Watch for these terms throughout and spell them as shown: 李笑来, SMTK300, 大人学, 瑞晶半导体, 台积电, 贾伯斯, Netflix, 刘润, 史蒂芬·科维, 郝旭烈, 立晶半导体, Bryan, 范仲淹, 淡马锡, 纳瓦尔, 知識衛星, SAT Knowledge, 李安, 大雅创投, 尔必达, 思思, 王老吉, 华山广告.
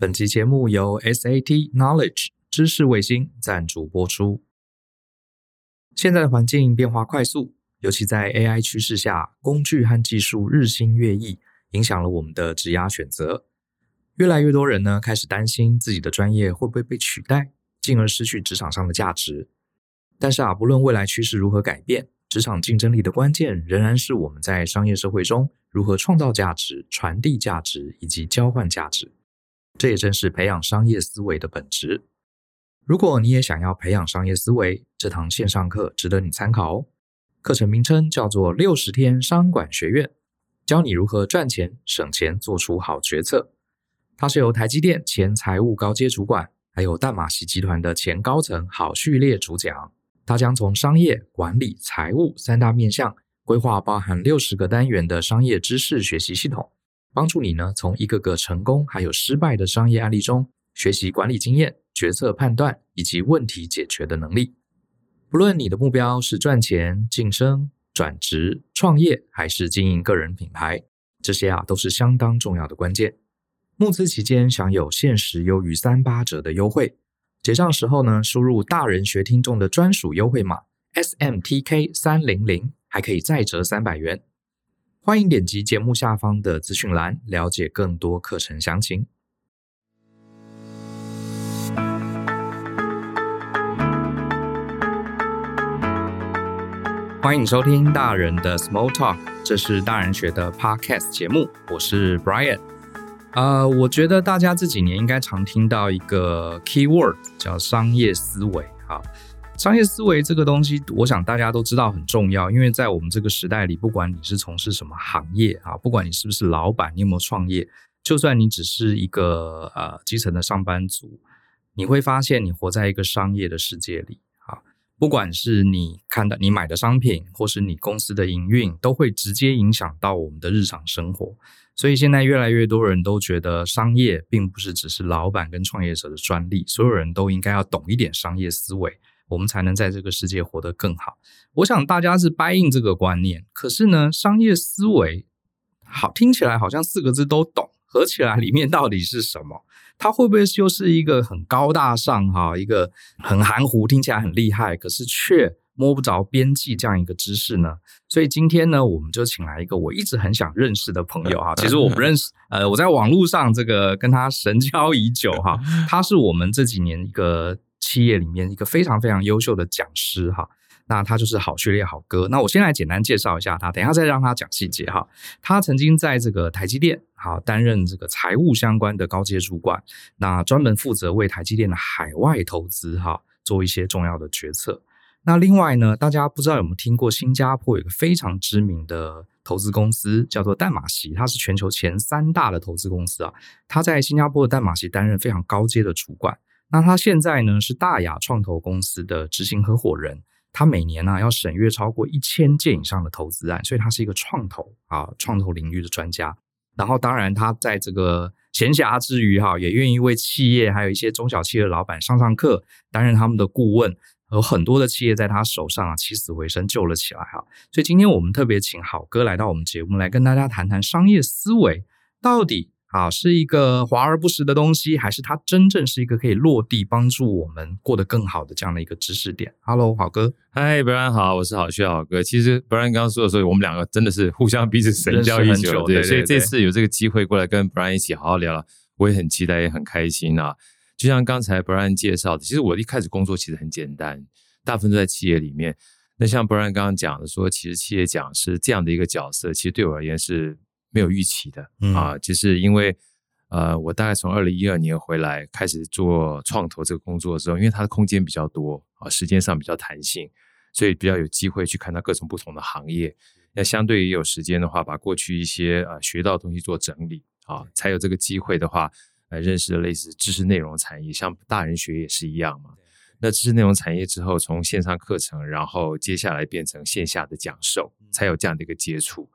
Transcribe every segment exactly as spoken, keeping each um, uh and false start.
本期节目由 S A T Knowledge 知识卫星赞助播出。现在的环境变化快速，尤其在 A I 趋势下，工具和技术日新月异，影响了我们的职业选择。越来越多人呢开始担心自己的专业会不会被取代，进而失去职场上的价值。但是啊，不论未来趋势如何改变，职场竞争力的关键仍然是我们在商业社会中如何创造价值、传递价值以及交换价值。这也正是培养商业思维的本质。如果你也想要培养商业思维，这堂线上课值得你参考哦。课程名称叫做六十天商管学院，教你如何赚钱、省钱，做出好决策。它是由台积电前财务高阶主管，还有淡马锡集团的前高层郝旭烈主讲。他将从商业、管理、财务三大面向规划包含六十个单元的商业知识学习系统，帮助你呢从一个个成功还有失败的商业案例中学习管理经验、决策判断以及问题解决的能力。不论你的目标是赚钱、晋升、转职、创业还是经营个人品牌，这些啊都是相当重要的关键。募资期间享有限时优于三八折的优惠，结账时候呢，输入大人学听众的专属优惠码 S M T K 三百， 还可以再折三百元。欢迎点击节目下方的资讯栏，了解更多课程详情。欢迎收听大人的 Small Talk， 这是大人学的 Podcast 节目，我是 Bryan。呃，我觉得大家这几年应该常听到一个 keyword 叫商业思维啊。商业思维这个东西，我想大家都知道很重要，因为在我们这个时代里，不管你是从事什么行业啊，不管你是不是老板，你有没有创业，就算你只是一个呃基层的上班族，你会发现你活在一个商业的世界里啊。不管是你看到你买的商品，或是你公司的营运，都会直接影响到我们的日常生活。所以现在越来越多人都觉得商业并不是只是老板跟创业者的专利，所有人都应该要懂一点商业思维，我们才能在这个世界活得更好。我想大家是buy in这个观念，可是呢，商业思维好听起来好像四个字都懂，合起来里面到底是什么？它会不会就是一个很高大上哈，一个很含糊，听起来很厉害，可是却摸不着边际这样一个知识呢？所以今天呢，我们就请来一个我一直很想认识的朋友哈。其实我不认识，呃，我在网络上这个跟他神交已久哈。他是我们这几年一个企业里面一个非常非常优秀的讲师哈。那他就是郝旭烈郝哥。那我先来简单介绍一下他，等一下再让他讲细节哈。他曾经在这个台积电哈担任这个财务相关的高阶主管，那专门负责为台积电的海外投资哈做一些重要的决策。那另外呢，大家不知道有没有听过新加坡有一个非常知名的投资公司叫做淡马锡，它是全球前三大的投资公司啊。它在新加坡的淡马锡担任非常高阶的主管。那它现在呢是大亚创投公司的执行合伙人，它每年呢、啊、要审阅超过一千件以上的投资案，所以它是一个创投啊创投领域的专家。然后当然他在这个闲暇之余哈、啊，也愿意为企业还有一些中小企业的老板上上课，担任他们的顾问。有很多的企业在他手上啊起死回生救了起来哈，所以今天我们特别请郝哥来到我们节目，来跟大家谈谈商业思维到底啊是一个华而不实的东西，还是它真正是一个可以落地帮助我们过得更好的这样的一个知识点。Hello， 郝哥。嗨 ，Bryan 好，我是郝旭郝哥。其实 Bryan 刚刚说的时候，我们两个真的是互相彼此神交已久，对，所以这次有这个机会过来跟 Bryan 一起好好聊聊，我也很期待，也很开心啊。就像刚才 Bryan 介绍的，其实我一开始工作其实很简单，大部分都在企业里面。那像 Bryan 刚刚讲的说，其实企业讲师这样的一个角色，其实对我而言是没有预期的、嗯、啊，就是因为呃，我大概从二零一二年回来开始做创投这个工作的时候，因为它的空间比较多啊，时间上比较弹性，所以比较有机会去看到各种不同的行业。那相对于有时间的话，把过去一些呃学到的东西做整理啊，才有这个机会的话。来认识的类似知识内容产业，像大人学也是一样嘛。那知识内容产业之后，从线上课程，然后接下来变成线下的讲授，才有这样的一个接触。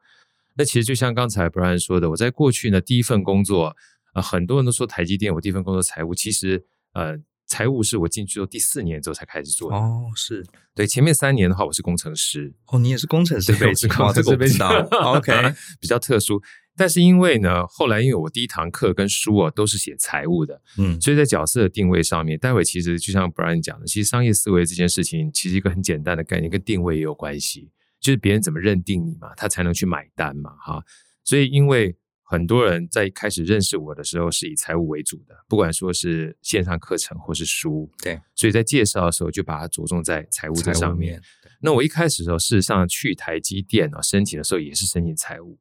那其实就像刚才 Bryan 说的，我在过去呢第一份工作、呃、很多人都说台积电我第一份工作财务，其实呃财务是我进去做第四年之后才开始做的。哦，是。对，前面三年的话我是工程师。哦，你也是工程师背景。对，我是工程师背景。这个我知道。OK。比较特殊。但是因为呢，后来因为我第一堂课跟书啊都是写财务的，嗯，所以在角色的定位上面，待会其实就像 Bryan 讲的，其实商业思维这件事情其实一个很简单的概念，跟定位也有关系，就是别人怎么认定你嘛，他才能去买单嘛，哈。所以因为很多人在开始认识我的时候是以财务为主的，不管说是线上课程或是书，对，所以在介绍的时候就把它着重在财务这上面。那我一开始的时候，事实上去台积电啊申请的时候也是申请财务。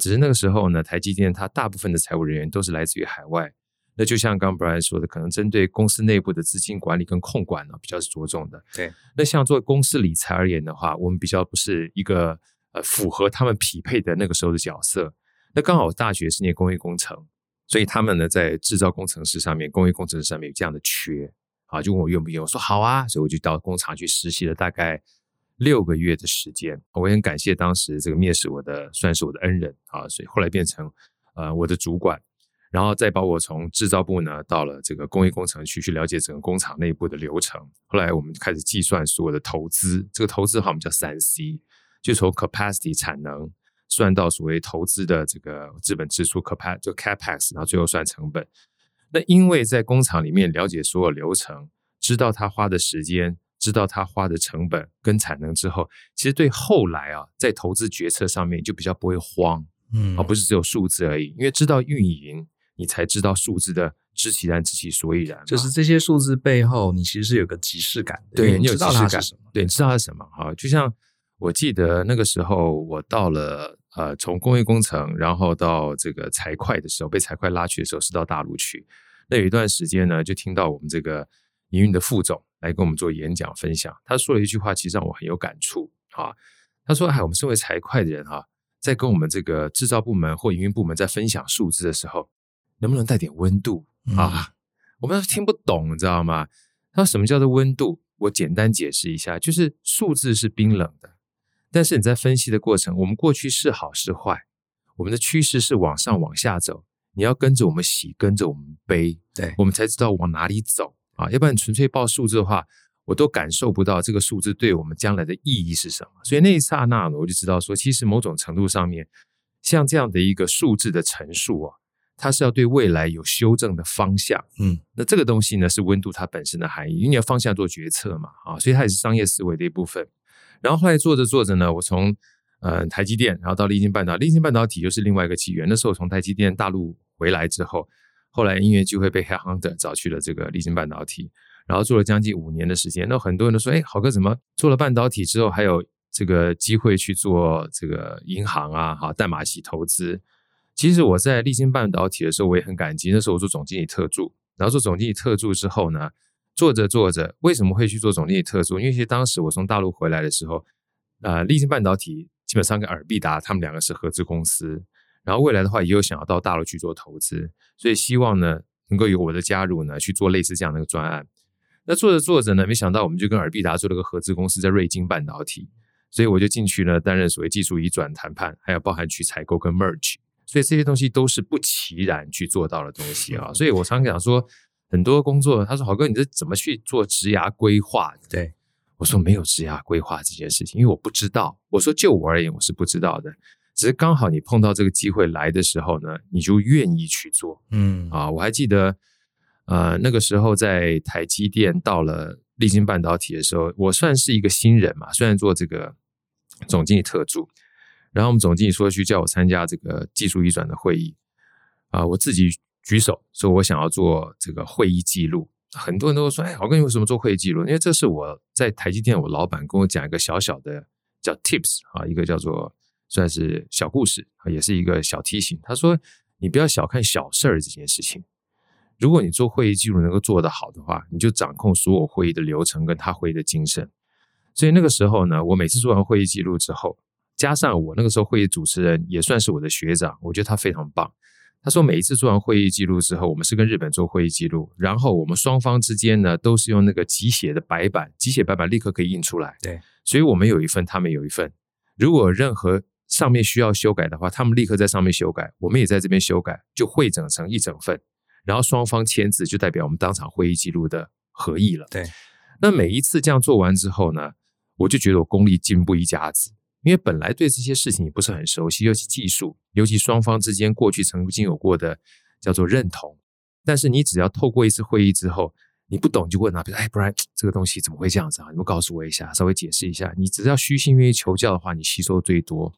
只是那个时候呢，台积电它大部分的财务人员都是来自于海外，那就像刚刚 Bryan 说的，可能针对公司内部的资金管理跟控管、啊、比较是着重的。对，那像做公司理财而言的话，我们比较不是一个、呃、符合他们匹配的那个时候的角色。那刚好大学是念工业工程，所以他们呢在制造工程师上面、工业工程师上面有这样的缺啊，就问我愿不愿意，我说好啊，所以我就到工厂去实习了大概六个月的时间。我也很感谢当时这个面试我的算是我的恩人啊，所以后来变成呃我的主管，然后再把我从制造部呢到了这个工业工程区去了解整个工厂内部的流程。后来我们开始计算所有的投资，这个投资我们叫 三 C， 就从 capacity 产能算到所谓投资的这个资本支出 capex， 然后最后算成本。那因为在工厂里面了解所有流程，知道他花的时间，知道他花的成本跟产能之后，其实对后来啊，在投资决策上面就比较不会慌，嗯，而不是只有数字而已。因为知道运营，你才知道数字的知其然，知其所以然。就是这些数字背后，你其实是有个即视感的，对，你有即视感，对，你知道它是什么哈。就像我记得那个时候，我到了呃，从工业工程，然后到这个财会的时候，被财会拉去的时候是到大陆去。那有一段时间呢，就听到我们这个营运的副总来跟我们做演讲分享，他说了一句话，其实让我很有感触啊。他说：“哎，我们身为财会的人啊，在跟我们这个制造部门或营运部门在分享数字的时候，能不能带点温度啊？”嗯、我们听不懂，你知道吗？他说什么叫做温度？我简单解释一下，就是数字是冰冷的，但是你在分析的过程，我们过去是好是坏，我们的趋势是往上往下走，你要跟着我们洗，跟着我们背，对，我们才知道往哪里走。啊，要不然纯粹报数字的话，我都感受不到这个数字对我们将来的意义是什么。所以那一刹那呢，我就知道说，其实某种程度上面，像这样的一个数字的陈述啊，它是要对未来有修正的方向。嗯，那这个东西呢，是温度它本身的含义，因为你要方向做决策嘛，啊，所以它也是商业思维的一部分。然后后来做着做着呢，我从呃台积电，然后到立晶半导体，立晶半导体就是另外一个起源。那时候从台积电大陆回来之后。后来因缘际会被 Headhunter 找去了这个立晶半导体，然后做了将近五年的时间。那很多人都说，哎，好哥怎么做了半导体之后还有这个机会去做这个银行啊，哈，淡马锡投资。其实我在立晶半导体的时候我也很感激，那时候我做总经理特助，然后做总经理特助之后呢，做着做着为什么会去做总经理特助，因为其实当时我从大陆回来的时候，呃，立晶半导体基本上跟尔必达他们两个是合资公司，然后未来的话也有想要到大陆去做投资，所以希望呢能够有我的加入呢去做类似这样的一个专案。那做着做着呢，没想到我们就跟尔必达做了个合资公司，在瑞晶半导体，所以我就进去呢担任所谓技术移转谈判，还有包含去采购跟 merge， 所以这些东西都是不其然去做到的东西啊。所以我常讲说很多工作，他说好哥你这怎么去做职涯规划的？对，我说没有职涯规划这件事情，因为我不知道，我说就我而言我是不知道的，只是刚好你碰到这个机会来的时候呢，你就愿意去做。嗯啊，我还记得，呃，那个时候在台积电到了立晶半导体的时候，我算是一个新人嘛，虽然做这个总经理特助，然后我们总经理说去叫我参加这个技术移转的会议，啊，我自己举手说我想要做这个会议记录。很多人都说，哎，好哥你为什么做会议记录？因为这是我在台积电，我老板跟我讲一个小小的叫 tips 啊，一个叫做。算是小故事，也是一个小提醒。他说你不要小看小事儿这件事情，如果你做会议记录能够做得好的话，你就掌控所有会议的流程跟他会议的精神。所以那个时候呢，我每次做完会议记录之后，加上我那个时候会议主持人也算是我的学长，我觉得他非常棒。他说每一次做完会议记录之后，我们是跟日本做会议记录，然后我们双方之间呢都是用那个即写的白板，即写白板立刻可以印出来，对，所以我们有一份他们有一份，如果有任何上面需要修改的话，他们立刻在上面修改，我们也在这边修改，就汇整成一整份，然后双方签字，就代表我们当场会议记录的合意了。对，那每一次这样做完之后呢，我就觉得我功力进步一甲子，因为本来对这些事情也不是很熟悉，尤其技术，尤其双方之间过去曾经有过的叫做认同。但是你只要透过一次会议之后，你不懂就问啊，比如哎 Bryan 这个东西怎么会这样子啊，你们告诉我一下，稍微解释一下。你只要虚心愿意求教的话，你吸收最多。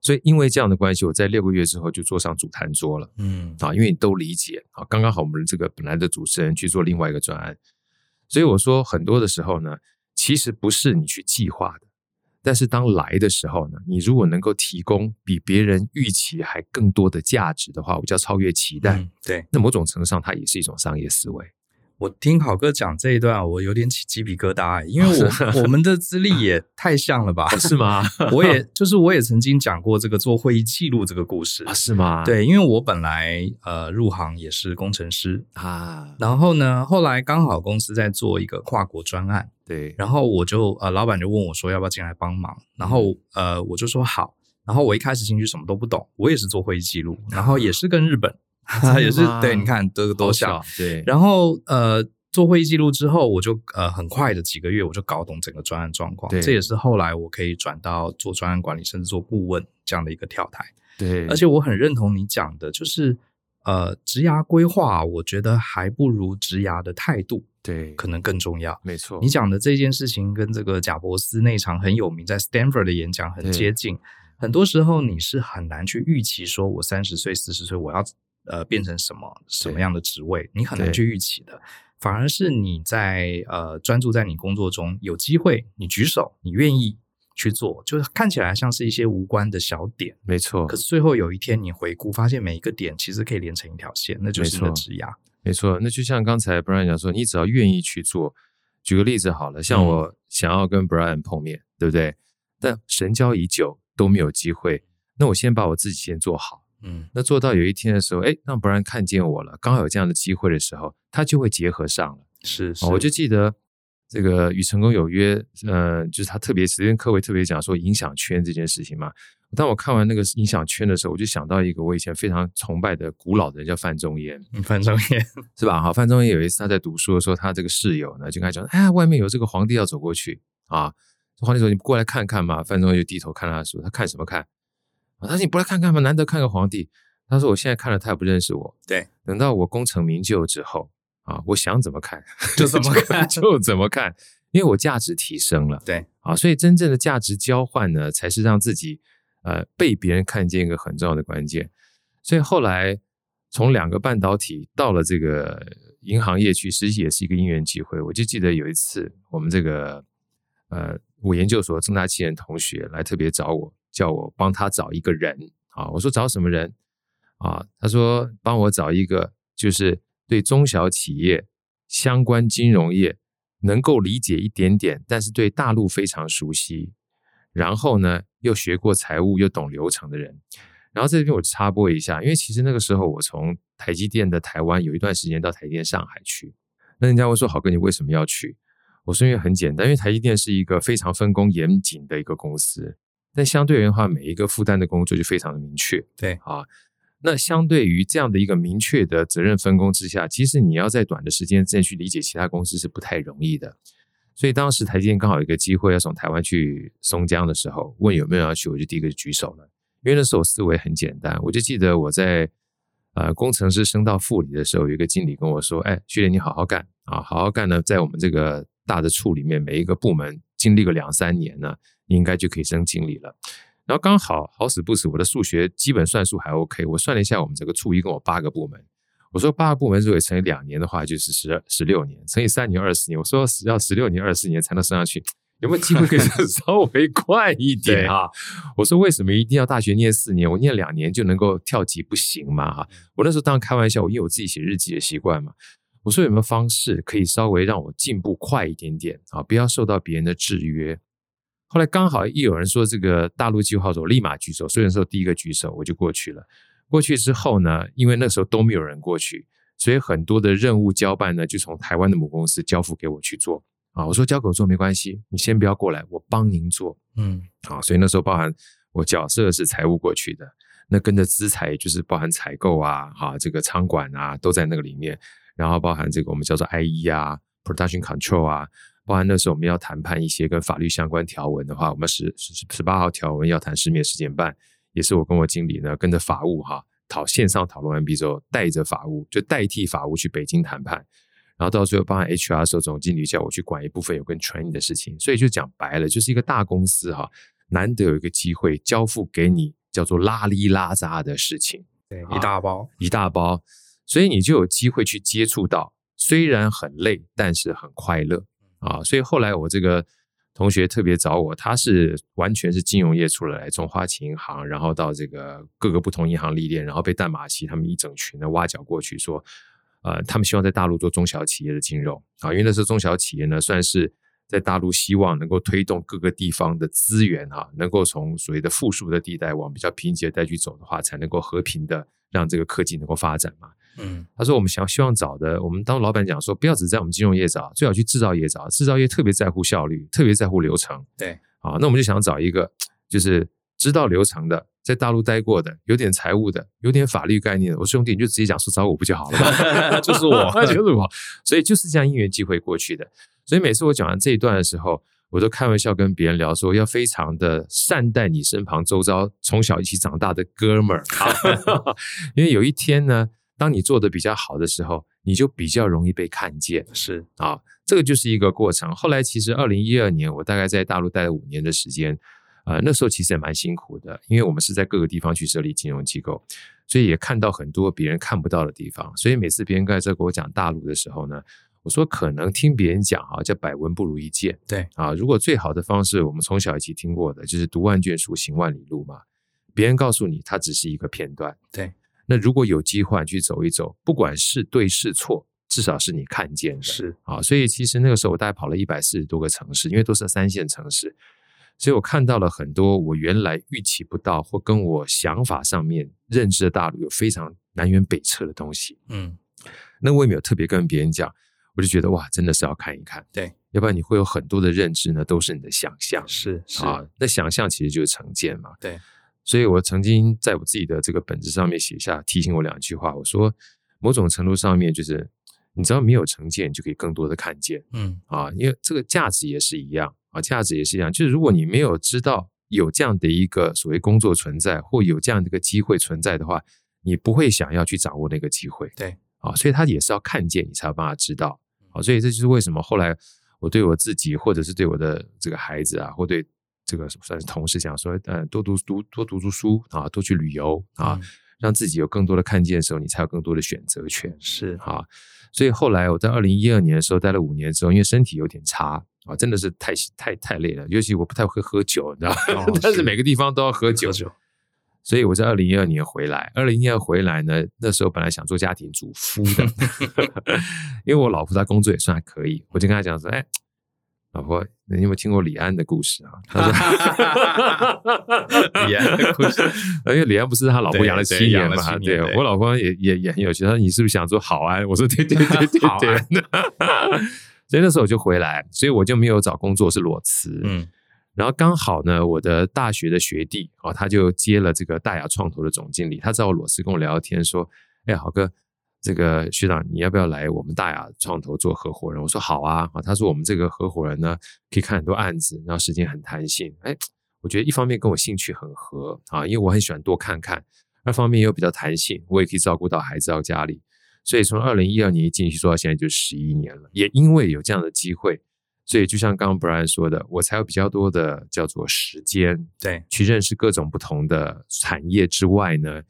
所以因为这样的关系，我在六个月之后就坐上主谈桌了。嗯，啊，因为你都理解啊，刚刚好我们这个本来的主持人去做另外一个专案。所以我说很多的时候呢，其实不是你去计划的，但是当来的时候呢，你如果能够提供比别人预期还更多的价值的话，我叫超越期待。嗯，对，那某种程度上它也是一种商业思维。我听好哥讲这一段，我有点起鸡皮疙瘩，欸，因为我我们的资历也太像了吧？是吗？我也就是我也曾经讲过这个做会议记录这个故事，啊，是吗？对，因为我本来呃入行也是工程师啊，然后呢，后来刚好公司在做一个跨国专案，对，然后我就呃老板就问我说要不要进来帮忙，然后呃我就说好，然后我一开始进去什么都不懂，我也是做会议记录，然后也是跟日本。也是对，你看这个多像，对。然后呃，做会议记录之后，我就呃很快的几个月，我就搞懂整个专案状况。这也是后来我可以转到做专案管理，甚至做顾问这样的一个跳台。对，而且我很认同你讲的，就是呃，职涯规划，我觉得还不如职涯的态度，对，可能更重要。没错，你讲的这件事情跟这个贾伯斯那场很有名，在 Stanford 的演讲很接近。很多时候你是很难去预期，说我三十岁、四十岁我要。呃，变成什么什么样的职位，你很难去预期的。反而是你在呃专注在你工作中，有机会你举手，你愿意去做，就是看起来像是一些无关的小点，没错。可是最后有一天你回顾，发现每一个点其实可以连成一条线，那就是你的职涯。没错，那就像刚才 Bryan 讲说，你只要愿意去做。举个例子好了，像我想要跟 Bryan 碰面，嗯，对不对？但神交已久都没有机会，那我先把我自己先做好。嗯，那做到有一天的时候，哎，让Bryan看见我了，刚好有这样的机会的时候，他就会结合上了。是，是，哦，我就记得这个《与成功有约》，呃，就是他特别史蒂芬·科维特别讲说影响圈这件事情嘛。当我看完那个影响圈的时候，我就想到一个我以前非常崇拜的古老的人叫范仲淹，嗯，范仲淹是吧？好，范仲淹有一次他在读书的时候，他这个室友呢就跟他讲，哎，外面有这个皇帝要走过去啊，皇帝说你过来看看嘛。范仲淹就低头看他说，他看什么看？他说你不来看看吗？难得看个皇帝。他说我现在看了他也不认识我。对，等到我功成名就之后啊，我想怎么看就怎么看就怎么看，因为我价值提升了。对啊，所以真正的价值交换呢，才是让自己呃被别人看见一个很重要的关键。所以后来从两个半导体到了这个银行业去，实际也是一个因缘机会。我就记得有一次，我们这个呃我研究所正大企研同学来特别找我。叫我帮他找一个人啊，我说找什么人啊？他说帮我找一个就是对中小企业相关金融业能够理解一点点，但是对大陆非常熟悉，然后呢又学过财务又懂流程的人。然后这边我插播一下，因为其实那个时候我从台积电的台湾有一段时间到台积电上海去，那人家会说好哥你为什么要去？我说因为很简单，因为台积电是一个非常分工严谨的一个公司。但相对于的话，每一个负担的工作就非常的明确。对啊，那相对于这样的一个明确的责任分工之下，其实你要在短的时间之内去理解其他公司是不太容易的。所以当时台积电刚好有一个机会要从台湾去松江的时候，问有没有要去，我就第一个举手了。因为那时候我思维很简单，我就记得我在呃工程师升到副理的时候，有一个经理跟我说：“哎，徐连你好好干啊，好好干呢，在我们这个大的处里面，每一个部门。”经历个两三年呢，你应该就可以升经理了。然后刚好好死不死，我的数学基本算术还 OK， 我算了一下我们整个处一共有八个部门，我说八个部门如果乘以两年的话就是十六年，乘以三年二十年，我说要十六年二十年才能升上去，有没有机会可以稍微快一点啊？我说为什么一定要大学念四年，我念两年就能够跳级不行吗？我那时候当然开玩笑，因为我自己写日记的习惯嘛。我说有没有方式可以稍微让我进步快一点点啊，不要受到别人的制约。后来刚好一有人说这个大陆计划的时候，我立马举手，所以那时候第一个举手我就过去了。过去之后呢，因为那时候都没有人过去，所以很多的任务交办呢就从台湾的母公司交付给我去做啊。我说交给我做没关系，你先不要过来，我帮您做。嗯，啊，所以那时候包含我角色是财务过去的，那跟着资财就是包含采购啊，啊这个仓管啊都在那个里面。然后包含这个我们叫做 I E 啊 Production Control 啊，包含那时候我们要谈判一些跟法律相关条文的话，我们十八号条文要谈失眠十点半，也是我跟我经理呢跟着法务哈、啊、讨线上讨论完毕之后，带着法务就代替法务去北京谈判，然后到最后包含 H R 的时候，总经理叫我去管一部分有跟 training 的事情，所以就讲白了，就是一个大公司哈、啊，难得有一个机会交付给你叫做拉哩拉杂的事情，对，一大包、啊、一大包，所以你就有机会去接触到，虽然很累，但是很快乐。啊，所以后来我这个同学特别找我，他是完全是金融业出来，从花旗银行，然后到这个各个不同银行历练，然后被淡马锡他们一整群的挖角过去，说，呃，他们希望在大陆做中小企业的金融啊，因为那时候中小企业呢，算是在大陆希望能够推动各个地方的资源啊，能够从所谓的富庶的地带往比较贫瘠的地区走的话，才能够和平的让这个科技能够发展嘛。嗯，他说我们想希望找的，我们当老板讲说，不要只在我们金融业找，最好去制造业找。制造业特别在乎效率，特别在乎流程。对，啊，那我们就想找一个就是知道流程的，在大陆待过的，有点财务的，有点法律概念的。我说兄弟，你就直接讲说找我不就好了吗？就是我，就是我。所以就是这样因缘际会过去的。所以每次我讲完这一段的时候，我都开玩笑跟别人聊说，要非常的善待你身旁周遭从小一起长大的哥们儿，因为有一天呢。当你做的比较好的时候，你就比较容易被看见。是啊，这个就是一个过程。后来其实二零一二年，我大概在大陆待了五年的时间，呃，那时候其实也蛮辛苦的，因为我们是在各个地方去设立金融机构，所以也看到很多别人看不到的地方。所以每次别人在这跟我讲大陆的时候呢，我说可能听别人讲啊，叫百闻不如一见。对啊，如果最好的方式，我们从小一起听过的就是读万卷书，行万里路嘛。别人告诉你，它只是一个片段。对。那如果有机会去走一走，不管是对是错，至少是你看见的。是啊，所以其实那个时候我大概跑了一百四十多个城市，因为都是三线城市，所以我看到了很多我原来预期不到或跟我想法上面认知的大陆有非常南辕北辙的东西。嗯，那我也没有特别跟别人讲，我就觉得哇，真的是要看一看。对，要不然你会有很多的认知呢，都是你的想象。是是啊，那想象其实就是成见嘛。对。所以我曾经在我自己的这个本子上面写下提醒我两句话，我说某种程度上面就是你只要没有成见，你就可以更多的看见。嗯啊，因为这个价值也是一样啊，价值也是一样，就是如果你没有知道有这样的一个所谓工作存在，或有这样的一个机会存在的话，你不会想要去掌握那个机会。对啊，所以它也是要看见你才有办法知道啊，所以这就是为什么后来我对我自己，或者是对我的这个孩子啊，或对。这个算是同事讲说，呃，多读读多读读书啊，多去旅游啊，嗯，让自己有更多的看见的时候，你才有更多的选择权。是啊，所以后来我在二零一二年的时候待了五年之后，因为身体有点差啊，真的是太太太累了，尤其我不太会喝酒，你知道吗？哦，但是每个地方都要喝酒，喝酒所以我在二零一二年回来，二零一二回来呢，那时候本来想做家庭主夫的，因为我老婆她工作也算还可以，我就跟她讲说，哎。老婆，你有没有听过李安的故事啊？他说李安的故事，因为李安不是他老婆养了七年嘛？ 对， 对， 对， 对，我老婆也也也很有趣。她说你是不是想做好安？我说对对对对对。所以那时候我就回来，所以我就没有找工作，是裸辞。嗯，然后刚好呢，我的大学的学弟啊，他就接了这个大雅创投的总经理，他找我裸辞跟我聊天说：“哎，好哥。”这个学长，你要不要来我们大雅创投做合伙人？我说好啊。啊，他说我们这个合伙人呢，可以看很多案子，然后时间很弹性。哎，我觉得一方面跟我兴趣很合啊，因为我很喜欢多看看；二方面又比较弹性，我也可以照顾到孩子到家里。所以从二零一二年一进去做到现在就十一年了。也因为有这样的机会，所以就像刚刚 Bryan 说的，我才有比较多的叫做时间，对，去认识各种不同的产业之外呢。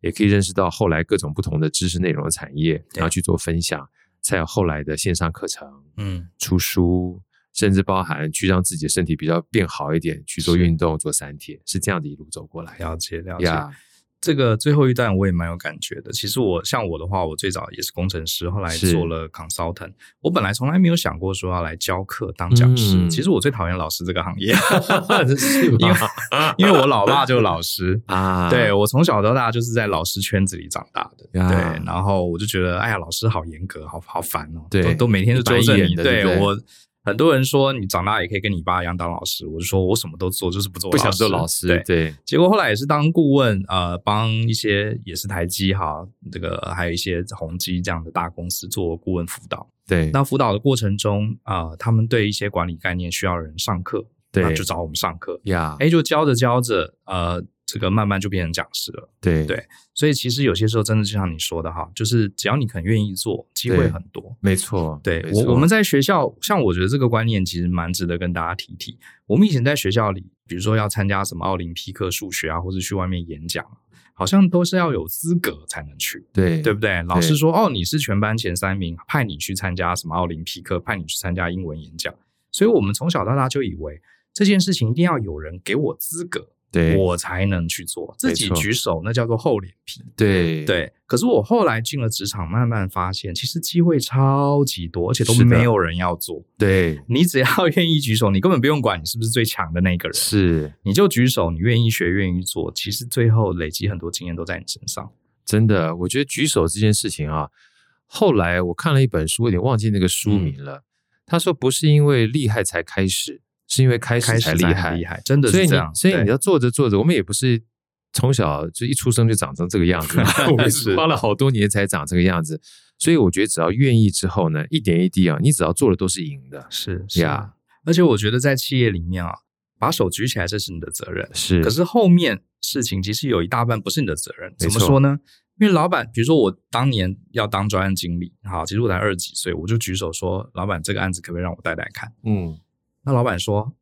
也可以认识到后来各种不同的知识内容的产业，然后去做分享，才有后来的线上课程，嗯，出书，甚至包含去让自己的身体比较变好一点，去做运动，做三铁，是这样的一路走过来。了解了解。Yeah，这个最后一段我也蛮有感觉的。其实我像我的话，我最早也是工程师，后来做了 consultant。我本来从来没有想过说要来教课当讲师。嗯，其实我最讨厌老师这个行业，因为因为我老爸就是老师啊。对，我从小到大就是在老师圈子里长大的。啊，对，然后我就觉得，哎呀，老师好严格，好好烦哦。对，都, 都每天就纠正你。对，我很多人说你长大也可以跟你爸一样当老师，我就说我什么都做，就是不做老师，不想做老师。 对, 对结果后来也是当顾问，呃，帮一些也是台积哈，这个还有一些宏基这样的大公司做顾问辅导。对，那辅导的过程中、呃、他们对一些管理概念需要人上课，对，就找我们上课呀，哎、yeah. 就教着教着呃这个慢慢就变成讲师了。对对，所以其实有些时候真的就像你说的哈，就是只要你肯愿意做，机会很多。没错，对，没错。我我们在学校，像我觉得这个观念其实蛮值得跟大家提提。我们以前在学校里，比如说要参加什么奥林匹克数学啊，或者去外面演讲，好像都是要有资格才能去，对对不对？老师说哦，你是全班前三名，派你去参加什么奥林匹克，派你去参加英文演讲。所以我们从小到大就以为这件事情一定要有人给我资格。对，我才能去做，自己举手那叫做厚脸皮。对对，可是我后来进了职场，慢慢发现其实机会超级多，而且都没有人要做。对，你只要愿意举手，你根本不用管你是不是最强的那个人，是你就举手，你愿意学愿意做，其实最后累积很多经验都在你身上。真的，我觉得举手这件事情啊，后来我看了一本书，有点忘记那个书名了，嗯、他说不是因为厉害才开始，是因为开始才厉 害, 才厉害真的是这样。所以 你, 所以你要做着做着，我们也不是从小就一出生就长成这个样子我们是花了好多年才长这个样子。所以我觉得只要愿意之后呢，一点一滴啊，你只要做的都是赢的。是是、yeah、而且我觉得在企业里面啊，把手举起来这是你的责任，是，可是后面事情其实有一大半不是你的责任。怎么说呢？因为老板，比如说我当年要当专案经理，好，其实我才二十几岁，我就举手说老板这个案子可不可以让我带带看。嗯，那老板说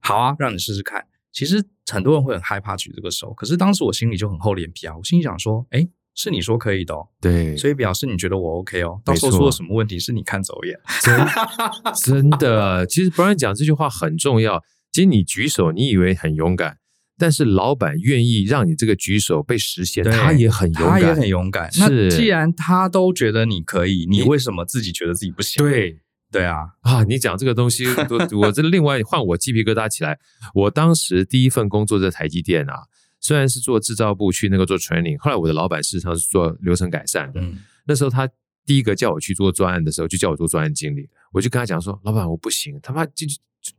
好啊，让你试试看。其实很多人会很害怕举这个手，可是当时我心里就很厚脸皮啊，我心里想说哎，是你说可以的哦，对，所以表示你觉得我 OK 哦，到时候出了什么问题是你看走眼。真, 真的其实 Bryan 讲这句话很重要。其实你举手你以为很勇敢，但是老板愿意让你这个举手被实现，他也很勇敢，他也很勇敢。那既然他都觉得你可以，你为什么自己觉得自己不行？对对啊，啊，你讲这个东西，我这另外换我鸡皮疙瘩起来。我当时第一份工作在台积电啊，虽然是做制造部去那个做 training， 后来我的老板事实上是做流程改善的。嗯、那时候他第一个叫我去做专案的时候，就叫我做专案经理，我就跟他讲说，老板我不行，他妈就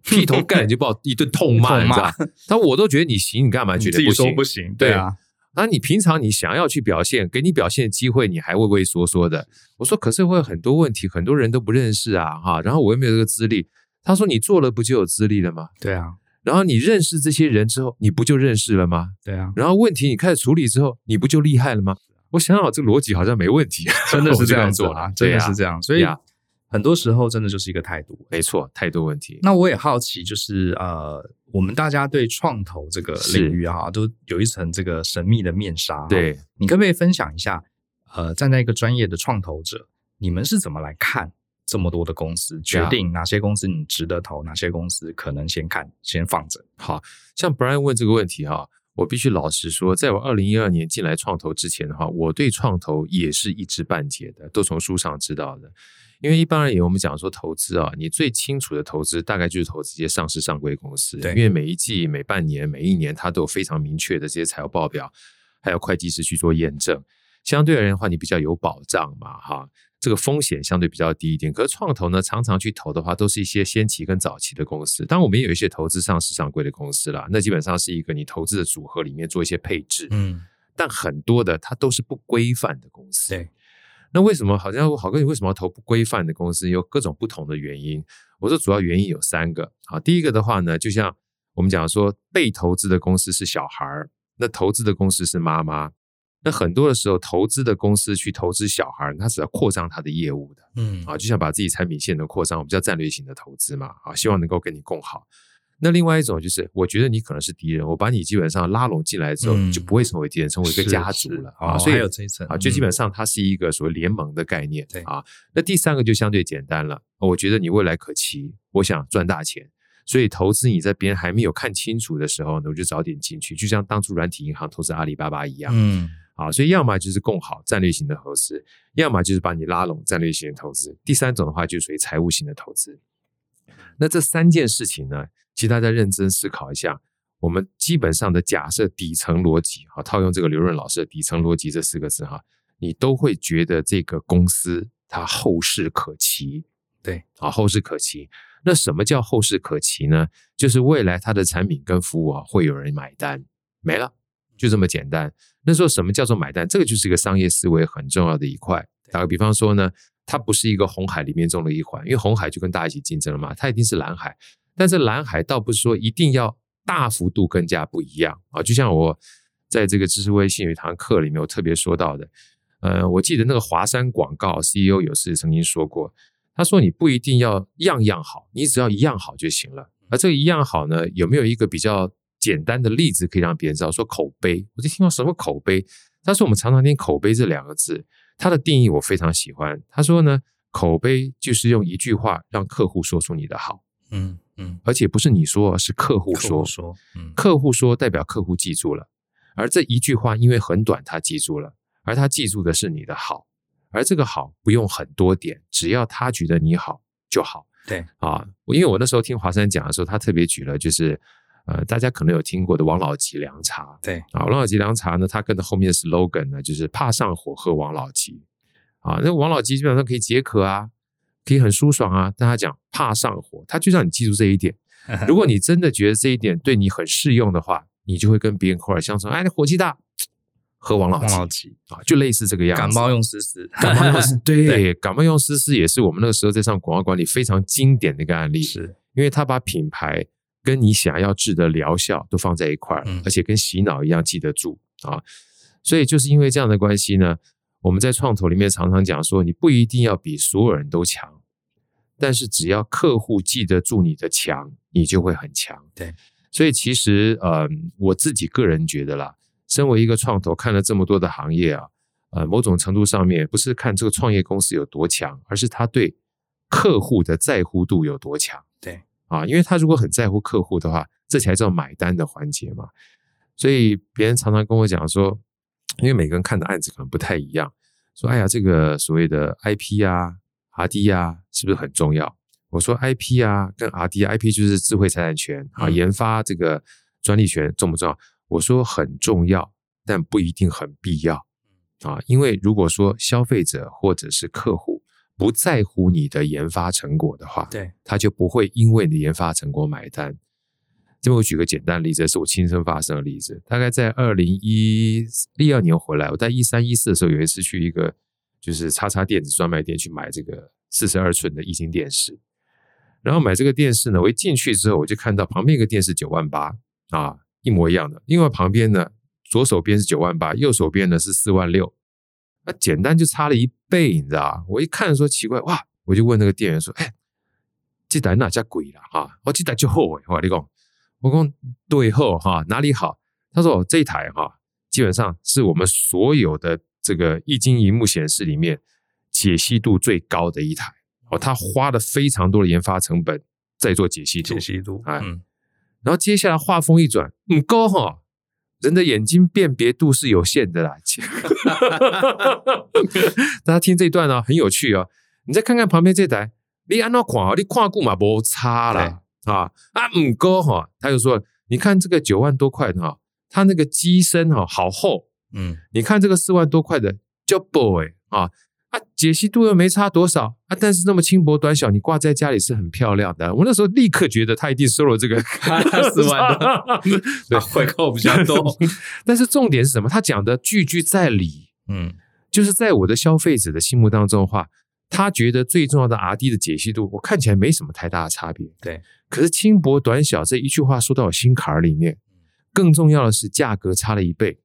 劈头盖脸就把我一顿痛骂，你知道？他我都觉得你行，你干嘛觉得不行？自己说不行，对啊。那、啊、你平常你想要去表现，给你表现的机会，你还畏畏缩缩的。我说可是会有很多问题，很多人都不认识啊，哈，然后我又没有这个资历。他说你做了不就有资历了吗？对啊。然后你认识这些人之后，你不就认识了吗？对啊。然后问题你开始处理之后，你不就厉害了吗？我想想，这个逻辑好像没问题，真的是这样做啊，真的是这样。所以很多时候真的就是一个态度，没错，态度问题。那我也好奇，就是呃。我们大家对创投这个领域啊，都有一层这个神秘的面纱。对，你可不可以分享一下？呃，站在一个专业的创投者，你们是怎么来看这么多的公司，决定哪些公司你值得投，哪些公司可能先看先放着？好像 Bryan 问这个问题啊，我必须老实说，在我二零一二年进来创投之前的话，我对创投也是一知半解的，都从书上知道的。因为一般而言，我们讲说投资啊，你最清楚的投资大概就是投资这些上市上柜公司，因为每一季、每半年、每一年，它都有非常明确的这些财务报表，还有会计师去做验证。相对而言的话，你比较有保障嘛，哈，这个风险相对比较低一点。可是创投呢，常常去投的话，都是一些先期跟早期的公司。当然，我们也有一些投资上市上柜的公司啦，那基本上是一个你投资的组合里面做一些配置。嗯，但很多的它都是不规范的公司。对。那为什么好像郝哥你为什么要投不规范的公司？有各种不同的原因。我说主要原因有三个。好，第一个的话呢，就像我们讲说被投资的公司是小孩，那投资的公司是妈妈。那很多的时候投资的公司去投资小孩，他是要扩张他的业务的。嗯，啊，就像把自己产品线的扩张，我们叫战略型的投资嘛。啊，希望能够跟你共好。那另外一种就是我觉得你可能是敌人，我把你基本上拉拢进来之后、嗯、就不会成为敌人，成为一个家族了、哦、啊，所以还有这一层啊，就基本上它是一个所谓联盟的概念、嗯、啊。那第三个就相对简单了，我觉得你未来可期，我想赚大钱，所以投资你在别人还没有看清楚的时候呢，我就早点进去，就像当初软体银行投资阿里巴巴一样。嗯，啊，所以要么就是共好战略型的投资，要么就是把你拉拢战略型的投资，第三种的话就属于财务型的投资。那这三件事情呢，其实大家认真思考一下，我们基本上的假设底层逻辑，套用这个刘润老师的底层逻辑这四个字，你都会觉得这个公司它后市可期。对，后市可期。那什么叫后市可期呢？就是未来它的产品跟服务啊，会有人买单，没了，就这么简单。那时候什么叫做买单？这个就是一个商业思维很重要的一块。打个比方说呢，它不是一个红海里面中的一环，因为红海就跟大家一起竞争了嘛，它一定是蓝海。但是蓝海倒不是说一定要大幅度跟价不一样啊，就像我在这个知识微信有一堂课里面我特别说到的，呃，我记得那个华山广告 C E O 有次曾经说过，他说你不一定要样样好，你只要一样好就行了。而这个一样好呢，有没有一个比较简单的例子可以让别人知道？说口碑，我就听到什么口碑？他说我们常常听口碑这两个字，他的定义我非常喜欢。他说呢，口碑就是用一句话让客户说出你的好。嗯嗯，而且不是你说，是客户说。客户说，嗯，客户说代表客户记住了，而这一句话因为很短，他记住了，而他记住的是你的好，而这个好不用很多点，只要他觉得你好就好。对啊，因为我那时候听华山讲的时候，他特别举了就是呃，大家可能有听过的王老吉凉茶。对啊，王老吉凉茶呢，他跟着后面的 slogan 呢，就是怕上火喝王老吉啊，那王老吉基本上可以解渴啊，可以很舒爽啊，但他讲怕上火，他就让你记住这一点。如果你真的觉得这一点对你很适用的话，你就会跟别人口耳相传，哎，你火气大，喝王老吉啊，就类似这个样子。感冒用思思，感冒用思对, 对，感冒用思思也是我们那个时候在上广告管理非常经典的一个案例，是因为他把品牌跟你想要治的疗效都放在一块，嗯，而且跟洗脑一样记得住啊。所以就是因为这样的关系呢，我们在创投里面常常讲说，你不一定要比所有人都强，但是只要客户记得住你的强，你就会很强。对，所以其实呃，我自己个人觉得啦，身为一个创投，看了这么多的行业啊，呃，某种程度上面不是看这个创业公司有多强，而是他对客户的在乎度有多强。对啊，因为他如果很在乎客户的话，这才叫买单的环节嘛。所以别人常常跟我讲说，因为每个人看的案子可能不太一样，说哎呀，这个所谓的 I P 啊 R D 啊是不是很重要？我说 I P 啊跟 R D 啊， I P 就是智慧财产权啊，研发这个专利权重不重要？我说很重要，但不一定很必要啊。因为如果说消费者或者是客户不在乎你的研发成果的话，对，他就不会因为你的研发成果买单。这边我举个简单的例子，是我亲身发生的例子。大概在二零一二年回来，我在一三一四的时候，有一次去一个就是叉叉电子专卖店去买这个四十二寸的液晶电视。然后买这个电视呢，我一进去之后，我就看到旁边一个电视九万八啊，一模一样的。另外旁边呢，左手边是九万八，右手边呢是四万六，那简单就差了一倍，你知道吗？我一看说奇怪，哇！我就问那个店员说：“哎，这台哪家贵啦？啊，我这台就好诶，我你讲。”我说对后哈哪里好？他说这一台哈基本上是我们所有的这个液晶萤幕显示里面解析度最高的一台哦，他花了非常多的研发成本在做解析度。解析度，哎，嗯，然后接下来话锋一转，嗯，够哈，人的眼睛辨别度是有限的啦。大家听这一段哦，很有趣哦。你再看看旁边这台，你按照看哦，你看过嘛无差啦。啊啊不过哈，他就说你看这个九万多块的哈，他那个机身哈好厚，嗯，你看这个四万多块的就 boy 啊啊，解析度又没差多少啊，但是那么轻薄短小，你挂在家里是很漂亮的。我那时候立刻觉得他一定收了这个四万的，对，回扣比较多。但是重点是什么？他讲的句句在理，嗯，就是在我的消费者的心目当中的话。他觉得最重要的 R D 的解析度，我看起来没什么太大的差别。对，可是轻薄短小这一句话说到我心坎里面，更重要的是价格差了一倍，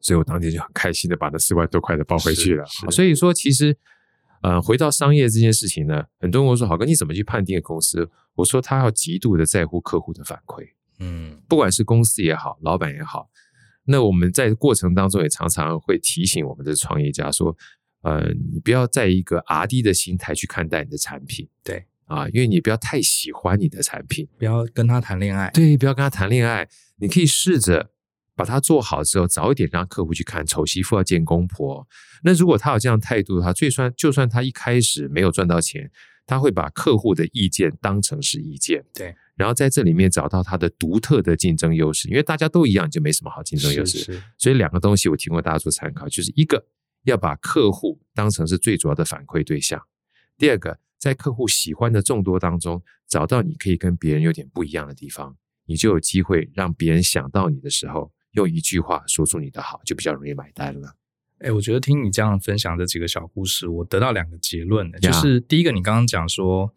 所以我当天就很开心的把那四万多块的包回去了。所以说，其实，呃，回到商业这件事情呢，很多人说：“好哥，你怎么去判定一个公司？”我说：“他要极度的在乎客户的反馈，嗯，不管是公司也好，老板也好。那我们在过程当中也常常会提醒我们的创业家说。”呃，你不要在一个 R D 的心态去看待你的产品，对啊，因为你不要太喜欢你的产品，不要跟他谈恋爱，对，不要跟他谈恋爱。你可以试着把它做好之后，早一点让客户去看。丑媳妇要见公婆。那如果他有这样态度的话，最算就算他一开始没有赚到钱，他会把客户的意见当成是意见，对，然后在这里面找到他的独特的竞争优势，因为大家都一样，就没什么好竞争优势。是是，所以两个东西我提供大家做参考，就是一个。要把客户当成是最主要的反馈对象。第二个，在客户喜欢的众多当中，找到你可以跟别人有点不一样的地方，你就有机会让别人想到你的时候，用一句话说出你的好，就比较容易买单了。欸、我觉得听你这样分享这几个小故事，我得到两个结论、yeah. 就是第一个，你刚刚讲说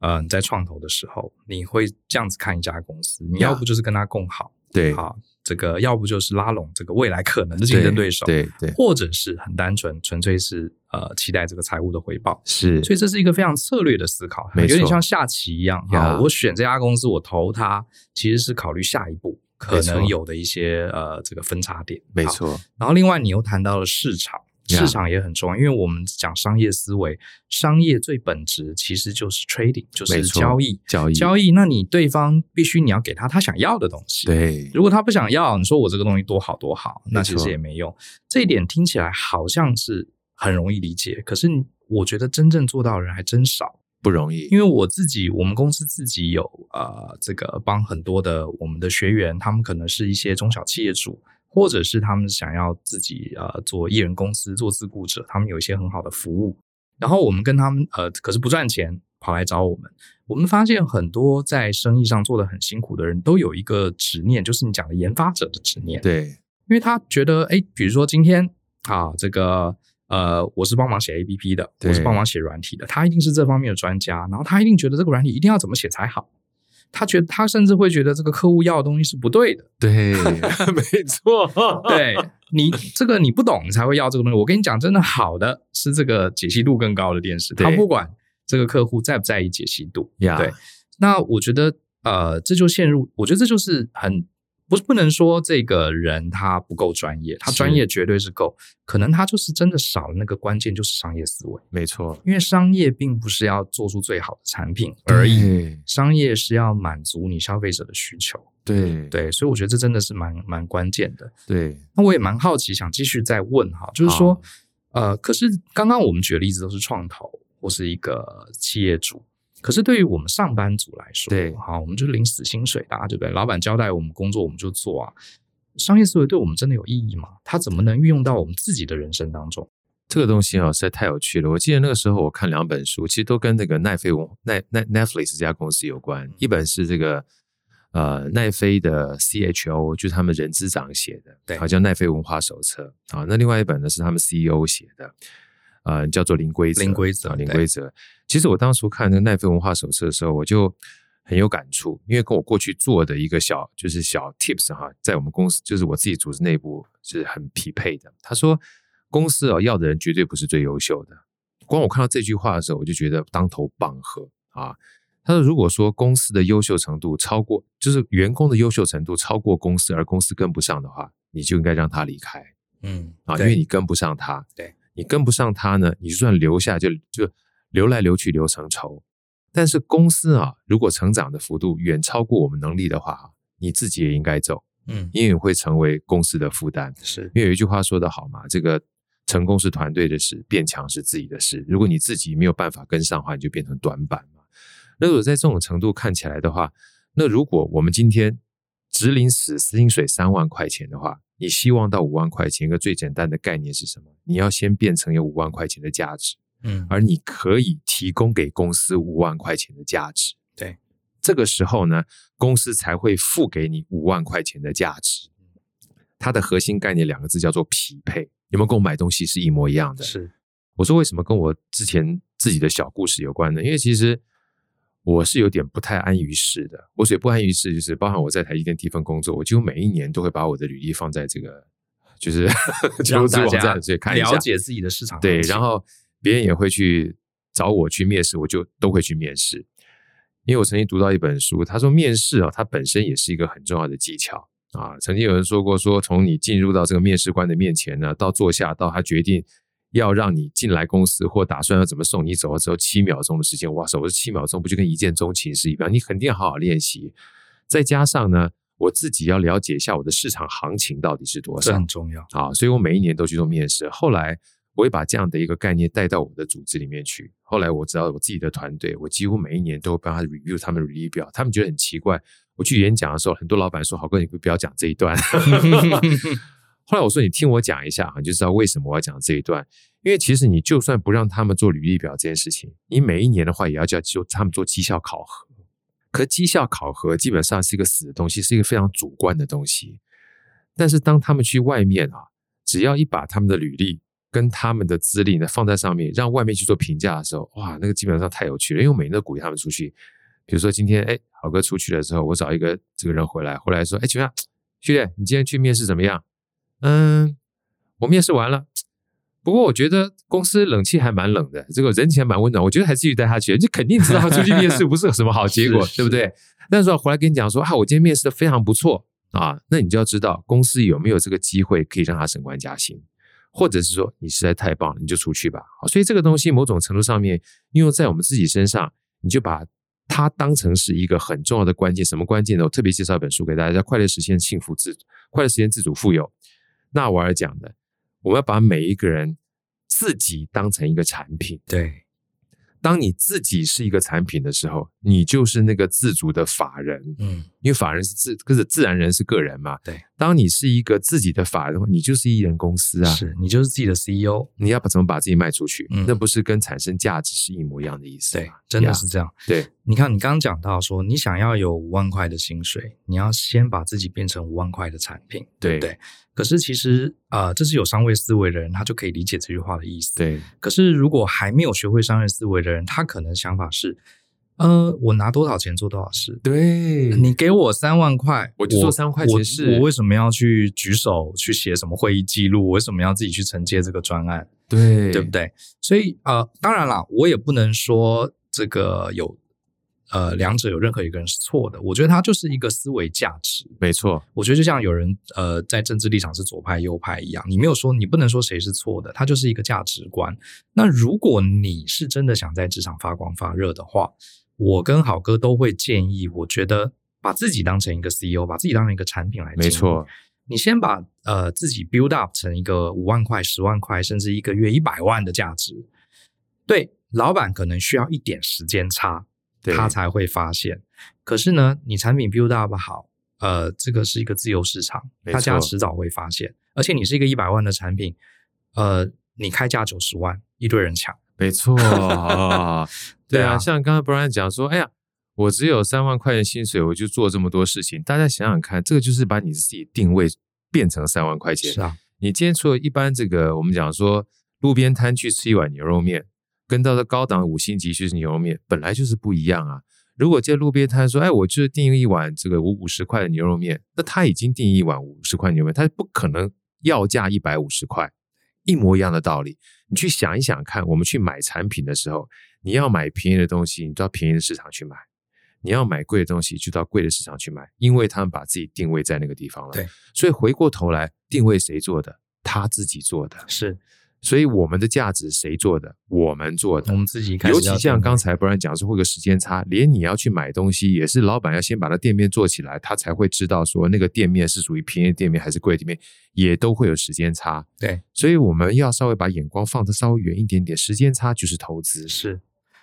呃，你在创投的时候你会这样子看一家公司，你要不就是跟他共好、yeah. 对好，这个要不就是拉拢这个未来可能的竞争对手，对对对，或者是很单纯纯粹是呃期待这个财务的回报，是，所以这是一个非常策略的思考，有点像下棋一样、yeah. 我选这家公司我投它其实是考虑下一步可能有的一些呃这个分叉点，没错。然后另外你又谈到了市场，市场也很重要，因为我们讲商业思维，商业最本质其实就是 trading， 就是交易，交易，交易。那你对方必须你要给他他想要的东西，对。如果他不想要，你说我这个东西多好多好，那其实也没用。这一点听起来好像是很容易理解，可是我觉得真正做到的人还真少。不容易，因为我自己，我们公司自己有呃，这个帮很多的我们的学员，他们可能是一些中小企业主，或者是他们想要自己呃做一人公司、做自雇者，他们有一些很好的服务。然后我们跟他们呃，可是不赚钱，跑来找我们。我们发现很多在生意上做得很辛苦的人都有一个执念，就是你讲的研发者的执念。对，因为他觉得，哎，比如说今天啊，这个。呃，我是帮忙写 A P P 的，我是帮忙写软体的，他一定是这方面的专家，然后他一定觉得这个软体一定要怎么写才好，他觉得他甚至会觉得这个客户要的东西是不对的，对没错对，你这个你不懂你才会要这个东西，我跟你讲真的好的是这个解析度更高的电视，他不管这个客户在不在意解析度、yeah. 对，那我觉得呃，这就陷入，我觉得这就是很不是不能说这个人他不够专业，他专业绝对是够，可能他就是真的少了那个关键，就是商业思维。没错，因为商业并不是要做出最好的产品而已，商业是要满足你消费者的需求。对对，所以我觉得这真的是蛮蛮关键的。对，那我也蛮好奇，想继续再问哈，就是说，呃，可是刚刚我们举的例子都是创投或是一个企业主。可是对于我们上班族来说，对，好，我们就领死薪水的、啊，对不对？老板交代我们工作，我们就做啊。商业思维对我们真的有意义吗？它怎么能运用到我们自己的人生当中？这个东西啊，实在太有趣了。我记得那个时候我看两本书，其实都跟这个奈飞、奈奈 Netflix 这家公司有关。一本是这个呃奈飞的 C H O， 就是他们人资长写的，对，好叫《奈飞文化手册》啊。那另外一本呢是他们 C E O 写的。呃，叫做零规则，零规则，啊、零规则。其实我当初看那个奈飞文化手册的时候，我就很有感触，因为跟我过去做的一个小就是小 tips 哈，在我们公司就是我自己组织内部是很匹配的。他说，公司哦要的人绝对不是最优秀的。光我看到这句话的时候，我就觉得当头棒喝啊！他说，如果说公司的优秀程度超过，就是员工的优秀程度超过公司，而公司跟不上的话，你就应该让他离开。嗯，啊，因为你跟不上他。对。你跟不上他呢，你就算留下就就留来留去留成仇。但是公司啊，如果成长的幅度远超过我们能力的话，你自己也应该走，嗯，因为会成为公司的负担。是，因为有一句话说得好嘛，这个成功是团队的事，变强是自己的事。如果你自己没有办法跟上的话，你就变成短板嘛。那如果在这种程度看起来的话，那如果我们今天只领死薪水三万块钱的话。你希望到五万块钱，一个最简单的概念是什么？你要先变成有五万块钱的价值，嗯，而你可以提供给公司五万块钱的价值，对，这个时候呢，公司才会付给你五万块钱的价值。它的核心概念两个字叫做匹配，有没有跟我买东西是一模一样的？是。我说为什么跟我之前自己的小故事有关呢？因为其实我是有点不太安于世的，我所以不安于世就是包含我在台积电第一份工作，我几乎每一年都会把我的履历放在这个就是求职网站，所以看一下了解自己的市场，对，然后别人也会去找我去面试，我就都会去面试，因为我曾经读到一本书，他说面试啊，它本身也是一个很重要的技巧啊。曾经有人说过说，从你进入到这个面试官的面前呢，到坐下，到他决定要让你进来公司或打算要怎么送你走的时候，七秒钟的时间，哇塞，我说七秒钟不就跟一见钟情是一样？你肯定要好好练习。再加上呢，我自己要了解一下我的市场行情到底是多少，这很重要啊。所以我每一年都去做面试。后来我会把这样的一个概念带到我的组织里面去。后来我知道我自己的团队，我几乎每一年都会帮他 review 他们的履历表。他们觉得很奇怪，我去演讲的时候，很多老板说：“好哥，你不要讲这一段。”后来我说你听我讲一下，你就知道为什么我要讲这一段。因因为其实你就算不让他们做履历表这件事情，你每一年的话也要叫他们做绩效考核，可绩效考核基本上是一个死的东西，是一个非常主观的东西。但是当他们去外面啊，只要一把他们的履历跟他们的资历呢放在上面，让外面去做评价的时候，哇，那个基本上太有趣了。因为我每天都鼓励他们出去，比如说今天哎，好哥出去的时候，我找一个这个人回来，回来说，哎，怎么样，兄弟，你今天去面试怎么样？嗯，我面试完了，不过我觉得公司冷气还蛮冷的，这个人情还蛮温暖，我觉得还继续带他去。你肯定知道他出去面试不是有什么好结果，对不对？但是回来跟你讲说啊，我今天面试的非常不错啊，那你就要知道公司有没有这个机会可以让他升官加薪，或者是说你实在太棒了，你就出去吧。所以这个东西某种程度上面运用在我们自己身上，你就把它当成是一个很重要的关键。什么关键呢？我特别介绍一本书给大家，叫《快乐实现幸福自快乐实现自主富有》。纳瓦尔讲的，我们要把每一个人自己当成一个产品。对，当你自己是一个产品的时候，你就是那个自主的法人。嗯，因为法人是自可是自然人是个人嘛。对，当你是一个自己的法人，你就是一人公司啊，是你就是自己的 C E O。你要把怎么把自己卖出去？嗯，那不是跟产生价值是一模一样的意思？对，真的是这样。对，你看你刚刚讲到说，你想要有五万块的薪水，你要先把自己变成五万块的产品，对不对？可是其实呃，这是有商业思维的人他就可以理解这句话的意思。对。可是如果还没有学会商业思维的人，他可能想法是呃，我拿多少钱做多少事。对，你给我三万块我就做三块钱事， 我, 我为什么要去举手去写什么会议记录，我为什么要自己去承接这个专案？对，对不对？所以呃，当然啦，我也不能说这个有呃，两者有任何一个人是错的，我觉得它就是一个思维价值。没错，我觉得就像有人呃在政治立场是左派右派一样，你没有说，你不能说谁是错的，它就是一个价值观。那如果你是真的想在职场发光发热的话，我跟好哥都会建议，我觉得把自己当成一个 C E O， 把自己当成一个产品来经营。没错，你先把呃自己 build up 成一个五万块、十万块，甚至一个月一百万的价值。对，老板可能需要一点时间差。他才会发现，可是呢，你产品 build up 好，呃，这个是一个自由市场，大家迟早会发现。而且你是一个一百万的产品，呃，你开价九十万，一堆人抢，没错。哦，对啊，像刚才 Bryan 讲说，哎呀，我只有三万块钱薪水，我就做这么多事情。大家想想看，这个就是把你自己定位变成三万块钱。是啊，你今天除了一般这个，我们讲说路边摊去吃一碗牛肉面。跟到的高档五星级去牛肉面本来就是不一样啊！如果在路边摊说，哎，我就是订一碗这个五十块的牛肉面，那他已经订一碗五十块牛肉面，他不可能要价一百五十块，一模一样的道理。你去想一想看，我们去买产品的时候，你要买便宜的东西，你到便宜的市场去买；你要买贵的东西，就到贵的市场去买，因为他们把自己定位在那个地方了。对，所以回过头来，定位谁做的？他自己做的。是。所以我们的价值谁做的？我们做的，我们自己开始。尤其像刚才不然讲说会有个时间差，连你要去买东西也是老板要先把他店面做起来，他才会知道说那个店面是属于便宜店面还是贵店面，也都会有时间差。对，所以我们要稍微把眼光放得稍微远一点点，时间差就是投资。是，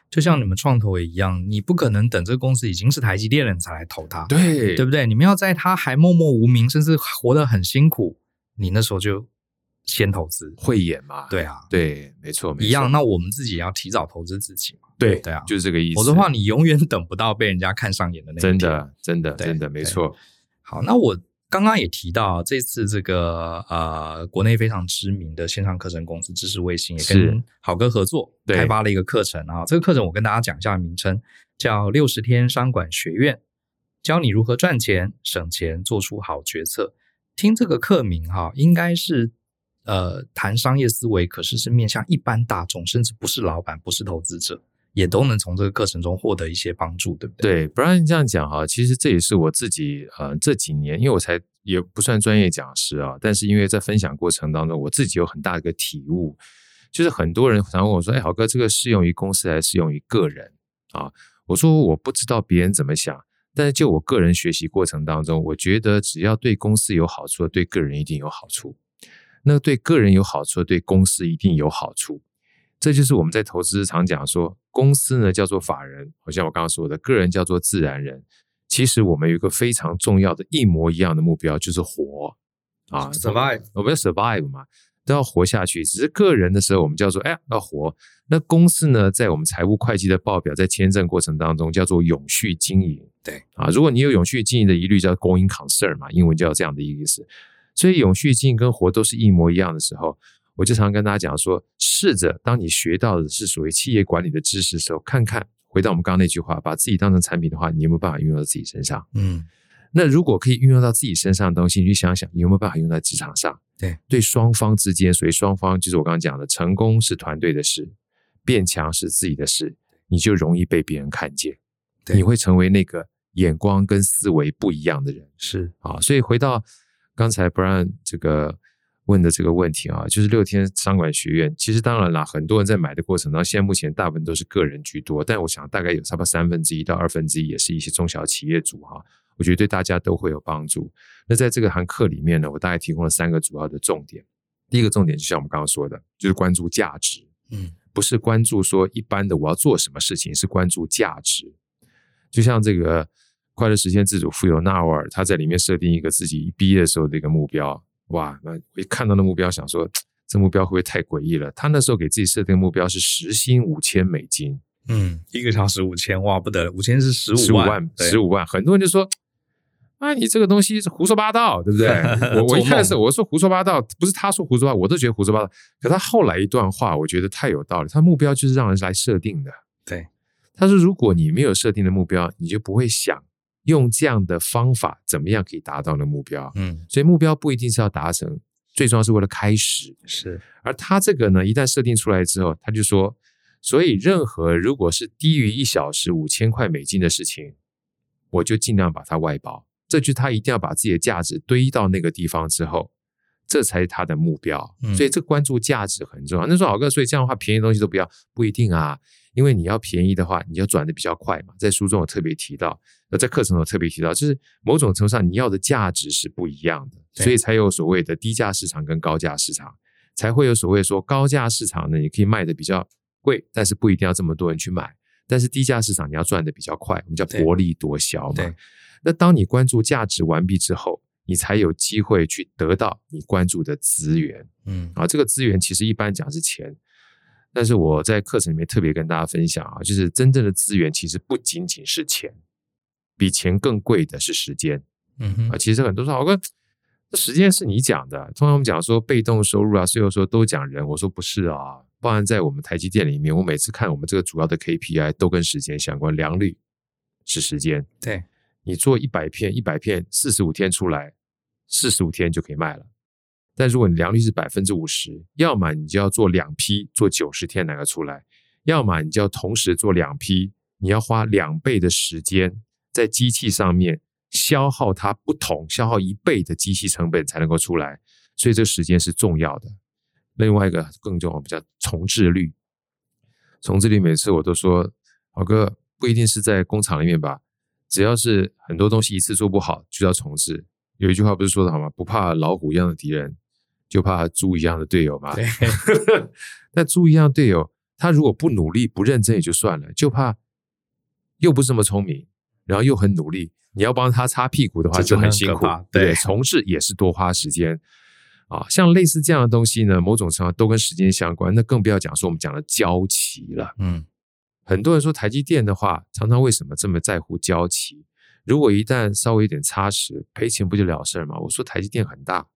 就像你们创投也一样，你不可能等这个公司已经是台积电人才来投它，对，对不对？你们要在它还默默无名，甚至活得很辛苦，你那时候就。先投资会演嘛？对啊，对，没错，没错，一样。那我们自己也要提早投资自己嘛？对，对啊，就是这个意思。否则的话，你永远等不到被人家看上眼的那一天。真的，真的，真的，没错。好，那我刚刚也提到，这次这个呃，国内非常知名的线上课程公司知识卫星也跟好哥合作开发了一个课程啊。这个课程我跟大家讲一下名称，叫《六十天商管学院》，教你如何赚钱、省钱、做出好决策。听这个课名哈，应该是。呃，谈商业思维，可是是面向一般大众，甚至不是老板、不是投资者，也都能从这个课程中获得一些帮助，对不对？对，不然这样讲哈，其实这也是我自己呃这几年，因为我才也不算专业讲师啊，但是因为在分享过程当中，我自己有很大的一个体悟，就是很多人常问我说：“哎，好哥，这个适用于公司还是适用于个人啊？”我说我不知道别人怎么想，但是就我个人学习过程当中，我觉得只要对公司有好处，对个人一定有好处。那对个人有好处，对公司一定有好处。这就是我们在投资常讲说，公司呢叫做法人，好像我刚刚说的，个人叫做自然人。其实我们有一个非常重要的一模一样的目标，就是活啊 ，survive。我们要 survive 嘛。都要活下去。只是个人的时候我们叫做哎呀要活，那公司呢在我们财务会计的报表在签证过程当中叫做永续经营。对啊，如果你有永续经营的疑虑叫 going concern 嘛，英文叫这样的意思。所以永续经营跟活都是一模一样的时候，我就常跟大家讲说，试着当你学到的是属于企业管理的知识的时候，看看回到我们刚刚那句话，把自己当成产品的话，你有没有办法运用到自己身上？嗯，那如果可以运用到自己身上的东西，你去想想你有没有办法用在职场上？对，对双方之间，所以双方就是我刚刚讲的，成功是团队的事，变强是自己的事，你就容易被别人看见，你会成为那个眼光跟思维不一样的人。是啊，所以回到刚才 Bryan 这个问的这个问题啊，就是六天商管学院，其实当然啦，很多人在买的过程当中，现在目前大部分都是个人居多，但我想大概有差不多三分之一到二分之一也是一些中小企业主哈、啊，我觉得对大家都会有帮助。那在这个堂课里面呢，我大概提供了三个主要的重点。第一个重点就像我们刚刚说的，就是关注价值，嗯，不是关注说一般的我要做什么事情，是关注价值。就像这个快乐实现自主富有纳瓦尔，他在里面设定一个自己一毕业的时候的一个目标。哇，那我一看到那目标想说这目标会不会太诡异了，他那时候给自己设定的目标是时薪五千美金。嗯，一个小时五千，哇不得了，五千是十五万，十五万。很多人就说啊、哎、你这个东西是胡说八道，对不对？我我一看的时候我说胡说八道，不是他说胡说八道，我都觉得胡说八道。可他后来一段话我觉得太有道理，他目标就是让人来设定的。对。他说如果你没有设定的目标，你就不会想用这样的方法怎么样可以达到的目标。嗯，所以目标不一定是要达成，最重要是为了开始。是，而他这个呢一旦设定出来之后，他就说所以任何如果是低于一小时五千块美金的事情，我就尽量把它外包。这就是他一定要把自己的价值堆到那个地方之后，这才是他的目标。嗯，所以这关注价值很重要。那说好哥，所以这样的话便宜的东西都不要，不一定啊，因为你要便宜的话你要转的比较快嘛。在书中我特别提到，在课程我特别提到，就是某种程度上你要的价值是不一样的，所以才有所谓的低价市场跟高价市场，才会有所谓说高价市场呢你可以卖的比较贵，但是不一定要这么多人去买，但是低价市场你要赚的比较快，我们叫薄利多销嘛。那当你关注价值完毕之后，你才有机会去得到你关注的资源。嗯，啊，这个资源其实一般讲是钱，但是我在课程里面特别跟大家分享啊，就是真正的资源其实不仅仅是钱，比钱更贵的是时间。嗯哼，啊，其实很多说好哥，这时间是你讲的，通常我们讲说被动收入啊，所以我说都讲人，我说不是啊，包含在我们台积电里面，我每次看我们这个主要的 K P I 都跟时间相关，良率是时间。对，你做一百片，一百片四十五天出来，四十五天就可以卖了。但如果你良率是百分之五十，要么你就要做两批，做九十天哪个出来；要么你就要同时做两批，你要花两倍的时间在机器上面消耗它不同，消耗一倍的机器成本才能够出来。所以这个时间是重要的。另外一个更重要，我们叫重置率。重置率每次我都说，好哥不一定是在工厂里面吧，只要是很多东西一次做不好，就要重置。有一句话不是说的好吗？不怕老虎一样的敌人，就怕猪一样的队友嘛。那猪一样的队友，他如果不努力、不认真也就算了，就怕又不是这么聪明，然后又很努力，你要帮他擦屁股的话就很辛苦。对，重置也是多花时间啊。像类似这样的东西呢，某种程度都跟时间相关。那更不要讲说我们讲的交期了。嗯。很多人说台积电的话，常常为什么这么在乎交期？如果一旦稍微有点差池，赔钱不就了事吗？我说台积电很大，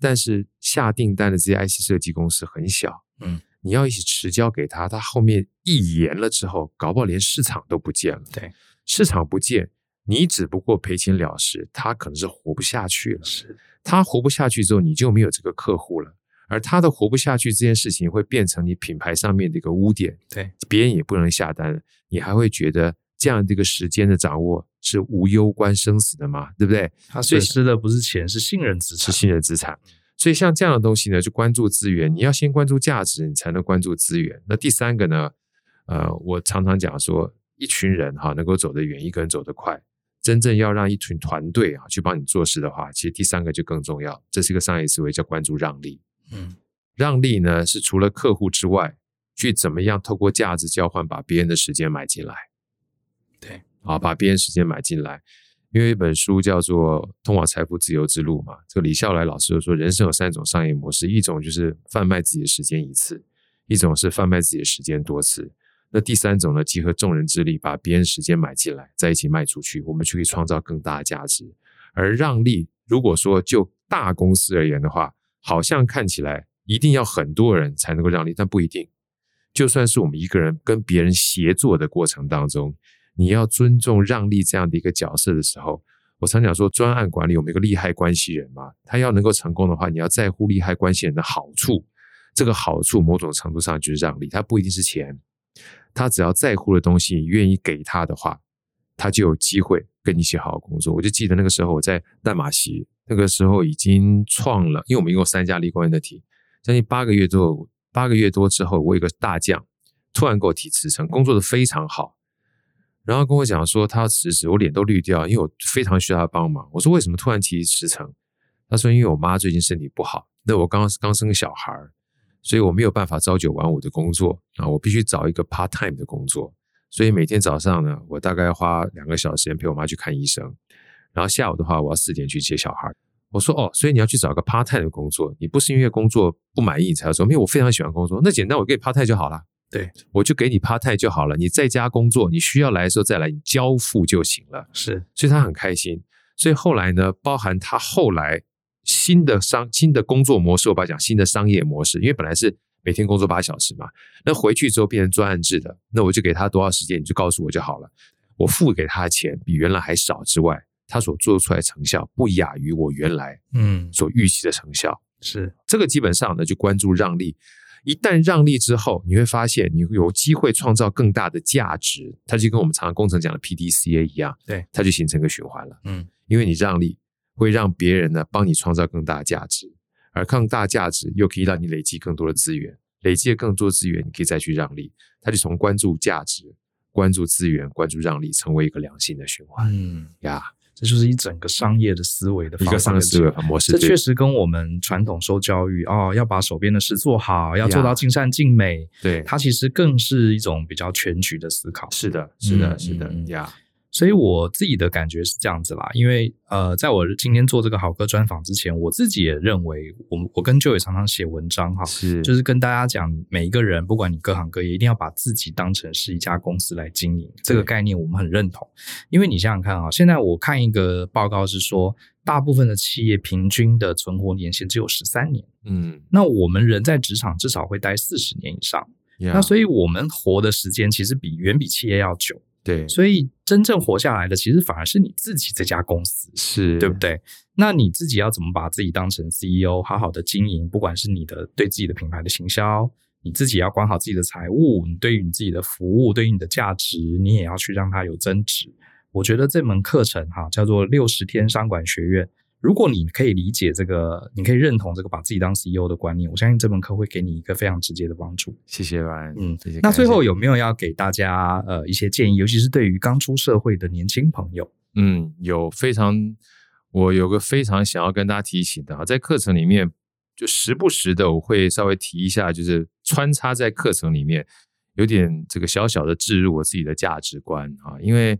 但是下订单的这些 I C 设计公司很小，嗯，你要一起迟交给他，他后面一延了之后，搞不好连市场都不见了。对，市场不见，你只不过赔钱了事，他可能是活不下去了。是，他活不下去之后，你就没有这个客户了。而他的活不下去这件事情会变成你品牌上面的一个污点，对，别人也不能下单了，你还会觉得这样的一个时间的掌握是无攸关生死的嘛，对不对？他损失的不是钱，是信任资产，是信任资产。所以像这样的东西呢，就关注资源，你要先关注价值，你才能关注资源。那第三个呢，呃，我常常讲说，一群人哈能够走得远，一个人走得快。真正要让一群团队啊去帮你做事的话，其实第三个就更重要，这是一个商业思维，叫关注让利。嗯，让利呢是除了客户之外，去怎么样透过价值交换把别人的时间买进来。对，啊，把别人时间买进来。因为一本书叫做《通往财富自由之路》嘛，这个李笑来老师就说，人生有三种商业模式，一种就是贩卖自己的时间一次，一种是贩卖自己的时间多次，那第三种呢，集合众人之力，把别人时间买进来，再一起卖出去，我们就可以创造更大的价值。而让利，如果说就大公司而言的话，好像看起来一定要很多人才能够让利，但不一定。就算是我们一个人跟别人协作的过程当中，你要尊重让利这样的一个角色的时候，我常讲说专案管理，我们一个利害关系人嘛，他要能够成功的话，你要在乎利害关系人的好处，这个好处某种程度上就是让利，他不一定是钱，他只要在乎的东西你愿意给他的话，他就有机会跟你一起好好工作。我就记得那个时候我在淡马锡，那个时候已经创了，因为我们一共三家利工 entity， 将近八个月多，八个月多之后，我有一个大将突然给我提辞呈，工作的非常好，然后跟我讲说他要辞职，我脸都绿掉，因为我非常需要他帮忙。我说为什么突然提辞呈？他说因为我妈最近身体不好，那我 刚, 刚生个小孩，所以我没有办法朝九晚五的工作啊，我必须找一个 part time 的工作，所以每天早上呢，我大概花两个小时时间陪我妈去看医生，然后下午的话我要四点去接小孩。我说哦，所以你要去找一个 part time 的工作，你不是因为工作不满意你才要说没有，我非常喜欢工作，那简单，我给你 part time 就好了。对，我就给你 part time 就好了，你在家工作，你需要来的时候再来，你交付就行了。是，所以他很开心。所以后来呢，包含他后来新的商新的工作模式，我把它讲新的商业模式，因为本来是每天工作八小时嘛，那回去之后变成专案制的，那我就给他多少时间，你就告诉我就好了。我付给他的钱比原来还少之外，他所做出来的成效不亚于我原来嗯所预期的成效。嗯、是，这个基本上呢就关注让利。一旦让利之后，你会发现你有机会创造更大的价值，它就跟我们常常工程讲的 P D C A 一样，对，它就形成一个循环了。嗯，因为你让利会让别人呢帮你创造更大的价值，而更大价值又可以让你累积更多的资源，累积更多资源你可以再去让利，它就从关注价值、关注资源、关注让利，成为一个良性的循环。嗯呀。Yeah，这就是一整个商业的思维的方式，一个商业思维的模式。这确实跟我们传统受教育哦，要把手边的事做好，要做到尽善尽美。对，它其实更是一种比较全局的思考。是的，是的，嗯、是的呀。Yeah，所以我自己的感觉是这样子啦，因为呃，在我今天做这个好哥专访之前，我自己也认为我，我我跟Joe也常常写文章哈，是就是跟大家讲，每一个人不管你各行各业，一定要把自己当成是一家公司来经营，这个概念我们很认同。因为你想想看啊，现在我看一个报告是说，大部分的企业平均的存活年限只有十三年，嗯，那我们人在职场至少会待四十年以上， yeah， 那所以我们活的时间其实比远比企业要久。对，所以真正活下来的其实反而是你自己这家公司，是，对不对？那你自己要怎么把自己当成 C E O 好好的经营，不管是你的对自己的品牌的行销，你自己要管好自己的财务，你对于你自己的服务，对于你的价值，你也要去让它有增值。我觉得这门课程哈，叫做六十天商管学院，如果你可以理解这个，你可以认同这个把自己当 C E O 的观念，我相信这门课会给你一个非常直接的帮助。谢谢Bryan，嗯，谢谢。那最后有没有要给大家呃一些建议，尤其是对于刚出社会的年轻朋友？嗯，有非常，我有个非常想要跟大家提醒的，在课程里面就时不时的我会稍微提一下，就是穿插在课程里面，有点这个小小的置入我自己的价值观啊，因为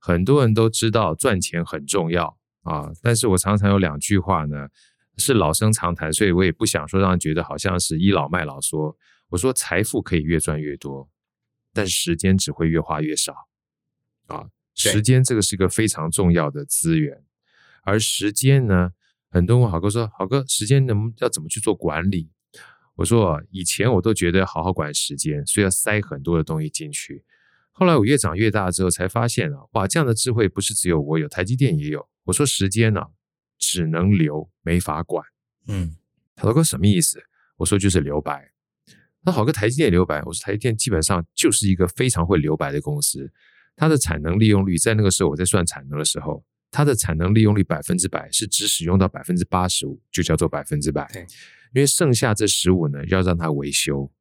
很多人都知道赚钱很重要。啊，但是我常常有两句话呢，是老生常谈，所以我也不想说让人觉得好像是倚老卖老说。我说财富可以越赚越多，但时间只会越花越少。啊，时间这个是一个非常重要的资源，而时间呢，很多人问好哥说，好哥，时间能要怎么去做管理？我说以前我都觉得好好管时间，所以要塞很多的东西进去。后来我越长越大之后才发现啊，哇，这样的智慧不是只有我有，台积电也有。我说时间呢、啊，只能留没法管。嗯，好哥什么意思？我说就是留白。那好哥台积电留白，我说台积电基本上就是一个非常会留白的公司。它的产能利用率，在那个时候我在算产能的时候，它的产能利用率百分之百是只使用到百分之八十五，就叫做百分之百。因为剩下这十五呢，要让它维修，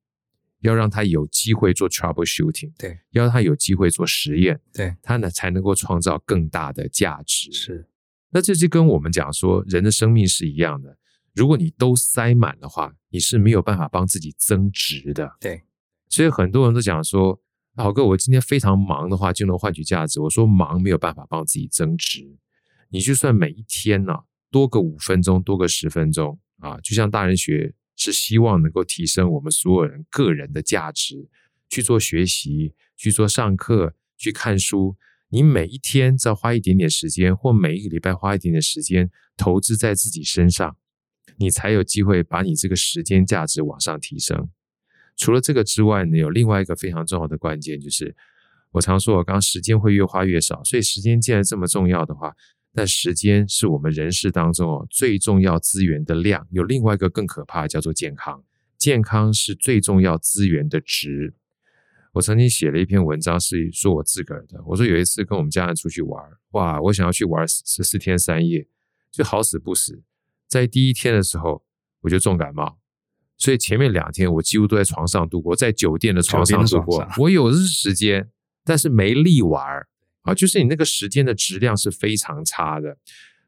要让它有机会做 troubleshooting， 对，要让它有机会做实验，对，它呢才能够创造更大的价值。是。那这就跟我们讲说人的生命是一样的，如果你都塞满的话，你是没有办法帮自己增值的。对，所以很多人都讲说好哥我今天非常忙的话就能换取价值，我说忙没有办法帮自己增值，你就算每一天啊多个五分钟多个十分钟啊，就像大人学是希望能够提升我们所有人个人的价值，去做学习，去做上课，去看书，你每一天只要花一点点时间，或每一个礼拜花一点点时间投资在自己身上，你才有机会把你这个时间价值往上提升。除了这个之外呢，有另外一个非常重要的关键，就是我常说我刚刚时间会越花越少，所以时间既然这么重要的话，但时间是我们人世当中、哦、最重要资源的量。有另外一个更可怕的叫做健康，健康是最重要资源的值。我曾经写了一篇文章是说我自个儿的，我说有一次跟我们家人出去玩，哇，我想要去玩十四天三夜，就好死不死在第一天的时候我就重感冒，所以前面两天我几乎都在床上度过，在酒店的床上度过，我有的是时间但是没力玩啊，就是你那个时间的质量是非常差的。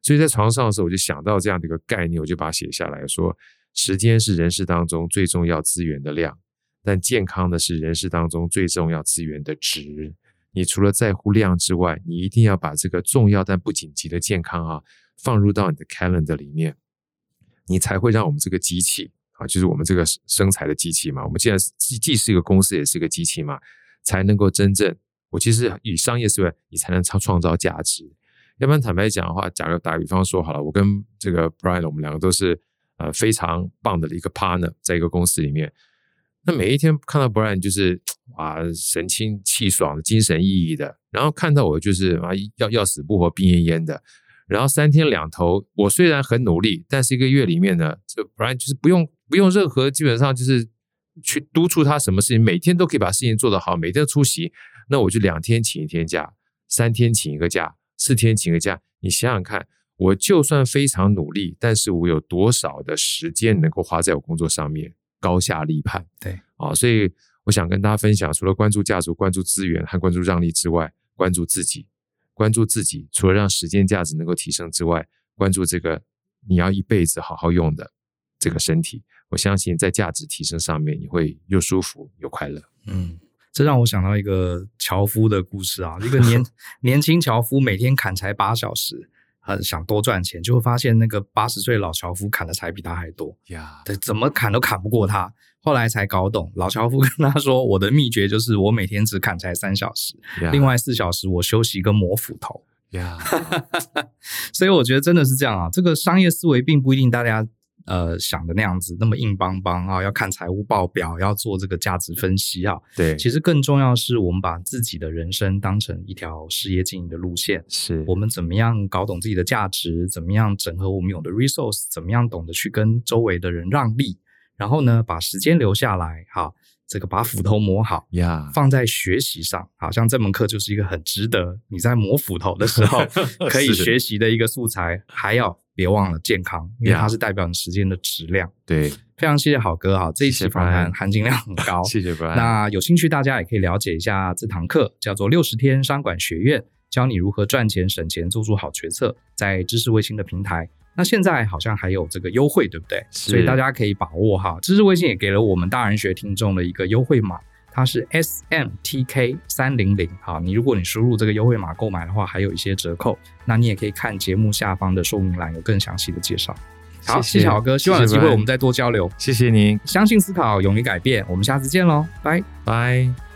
所以在床上的时候我就想到这样的一个概念，我就把它写下来，说时间是人世当中最重要资源的量，但健康的是人世当中最重要资源的值。你除了在乎量之外，你一定要把这个重要但不紧急的健康啊放入到你的 calendar 里面，你才会让我们这个机器啊，就是我们这个生财的机器嘛，我们既然既是一个公司也是一个机器嘛，才能够真正，我其实以商业思维你才能创造价值。要不然坦白讲的话，假如打个比方说好了，我跟这个 Bryan 我们两个都是呃非常棒的一个 partner 在一个公司里面，那每一天看到 Bryan 就是哇神清气爽的精神奕奕的，然后看到我就是啊要要死不活病恹恹的，然后三天两头我虽然很努力，但是一个月里面呢，这 Bryan 就是不用不用任何基本上就是去督促他什么事情，每天都可以把事情做得好，每天都出席，那我就两天请一天假，三天请一个假，四天请一个假，你想想看，我就算非常努力，但是我有多少的时间能够花在我工作上面，高下立判。对，啊，所以我想跟大家分享，除了关注价值、关注资源和关注让利之外，关注自己，关注自己，除了让时间价值能够提升之外，关注这个你要一辈子好好用的这个身体，我相信在价值提升上面，你会又舒服又快乐。嗯。这让我想到一个樵夫的故事啊，一个年年轻樵夫每天砍柴八小时，很想多赚钱，就会发现那个八十岁老樵夫砍的柴比他还多呀， yeah. 怎么砍都砍不过他。后来才搞懂，老樵夫跟他说：“我的秘诀就是我每天只砍柴三小时， yeah. 另外四小时我休息跟磨斧头。Yeah. ” 所以我觉得真的是这样啊，这个商业思维并不一定大家。呃，想的那样子那么硬邦邦啊，要看财务报表，要做这个价值分析啊。对，其实更重要是我们把自己的人生当成一条事业经营的路线，是我们怎么样搞懂自己的价值，怎么样整合我们有的 resource， 怎么样懂得去跟周围的人让利，然后呢，把时间留下来哈。这个把斧头磨好、yeah. 放在学习上，好像这门课就是一个很值得你在磨斧头的时候可以学习的一个素材还要别忘了健康，因为它是代表你时间的质量。对、yeah. 非常谢谢好哥啊，这一期访谈含金量很高，谢谢 Bryan。 那有兴趣大家也可以了解一下这堂课，叫做六十天商管学院，教你如何赚钱省钱做出好决策，在知识卫星的平台。那现在好像还有这个优惠，对不对？所以大家可以把握哈。知识卫星也给了我们大人学听众的一个优惠码，它是 S M T K 三百。好，你如果你输入这个优惠码购买的话，还有一些折扣。那你也可以看节目下方的说明栏，有更详细的介绍。好，谢谢好哥，希望有机会我们再多交流。谢谢您，相信思考，勇于改变，我们下次见喽，拜拜。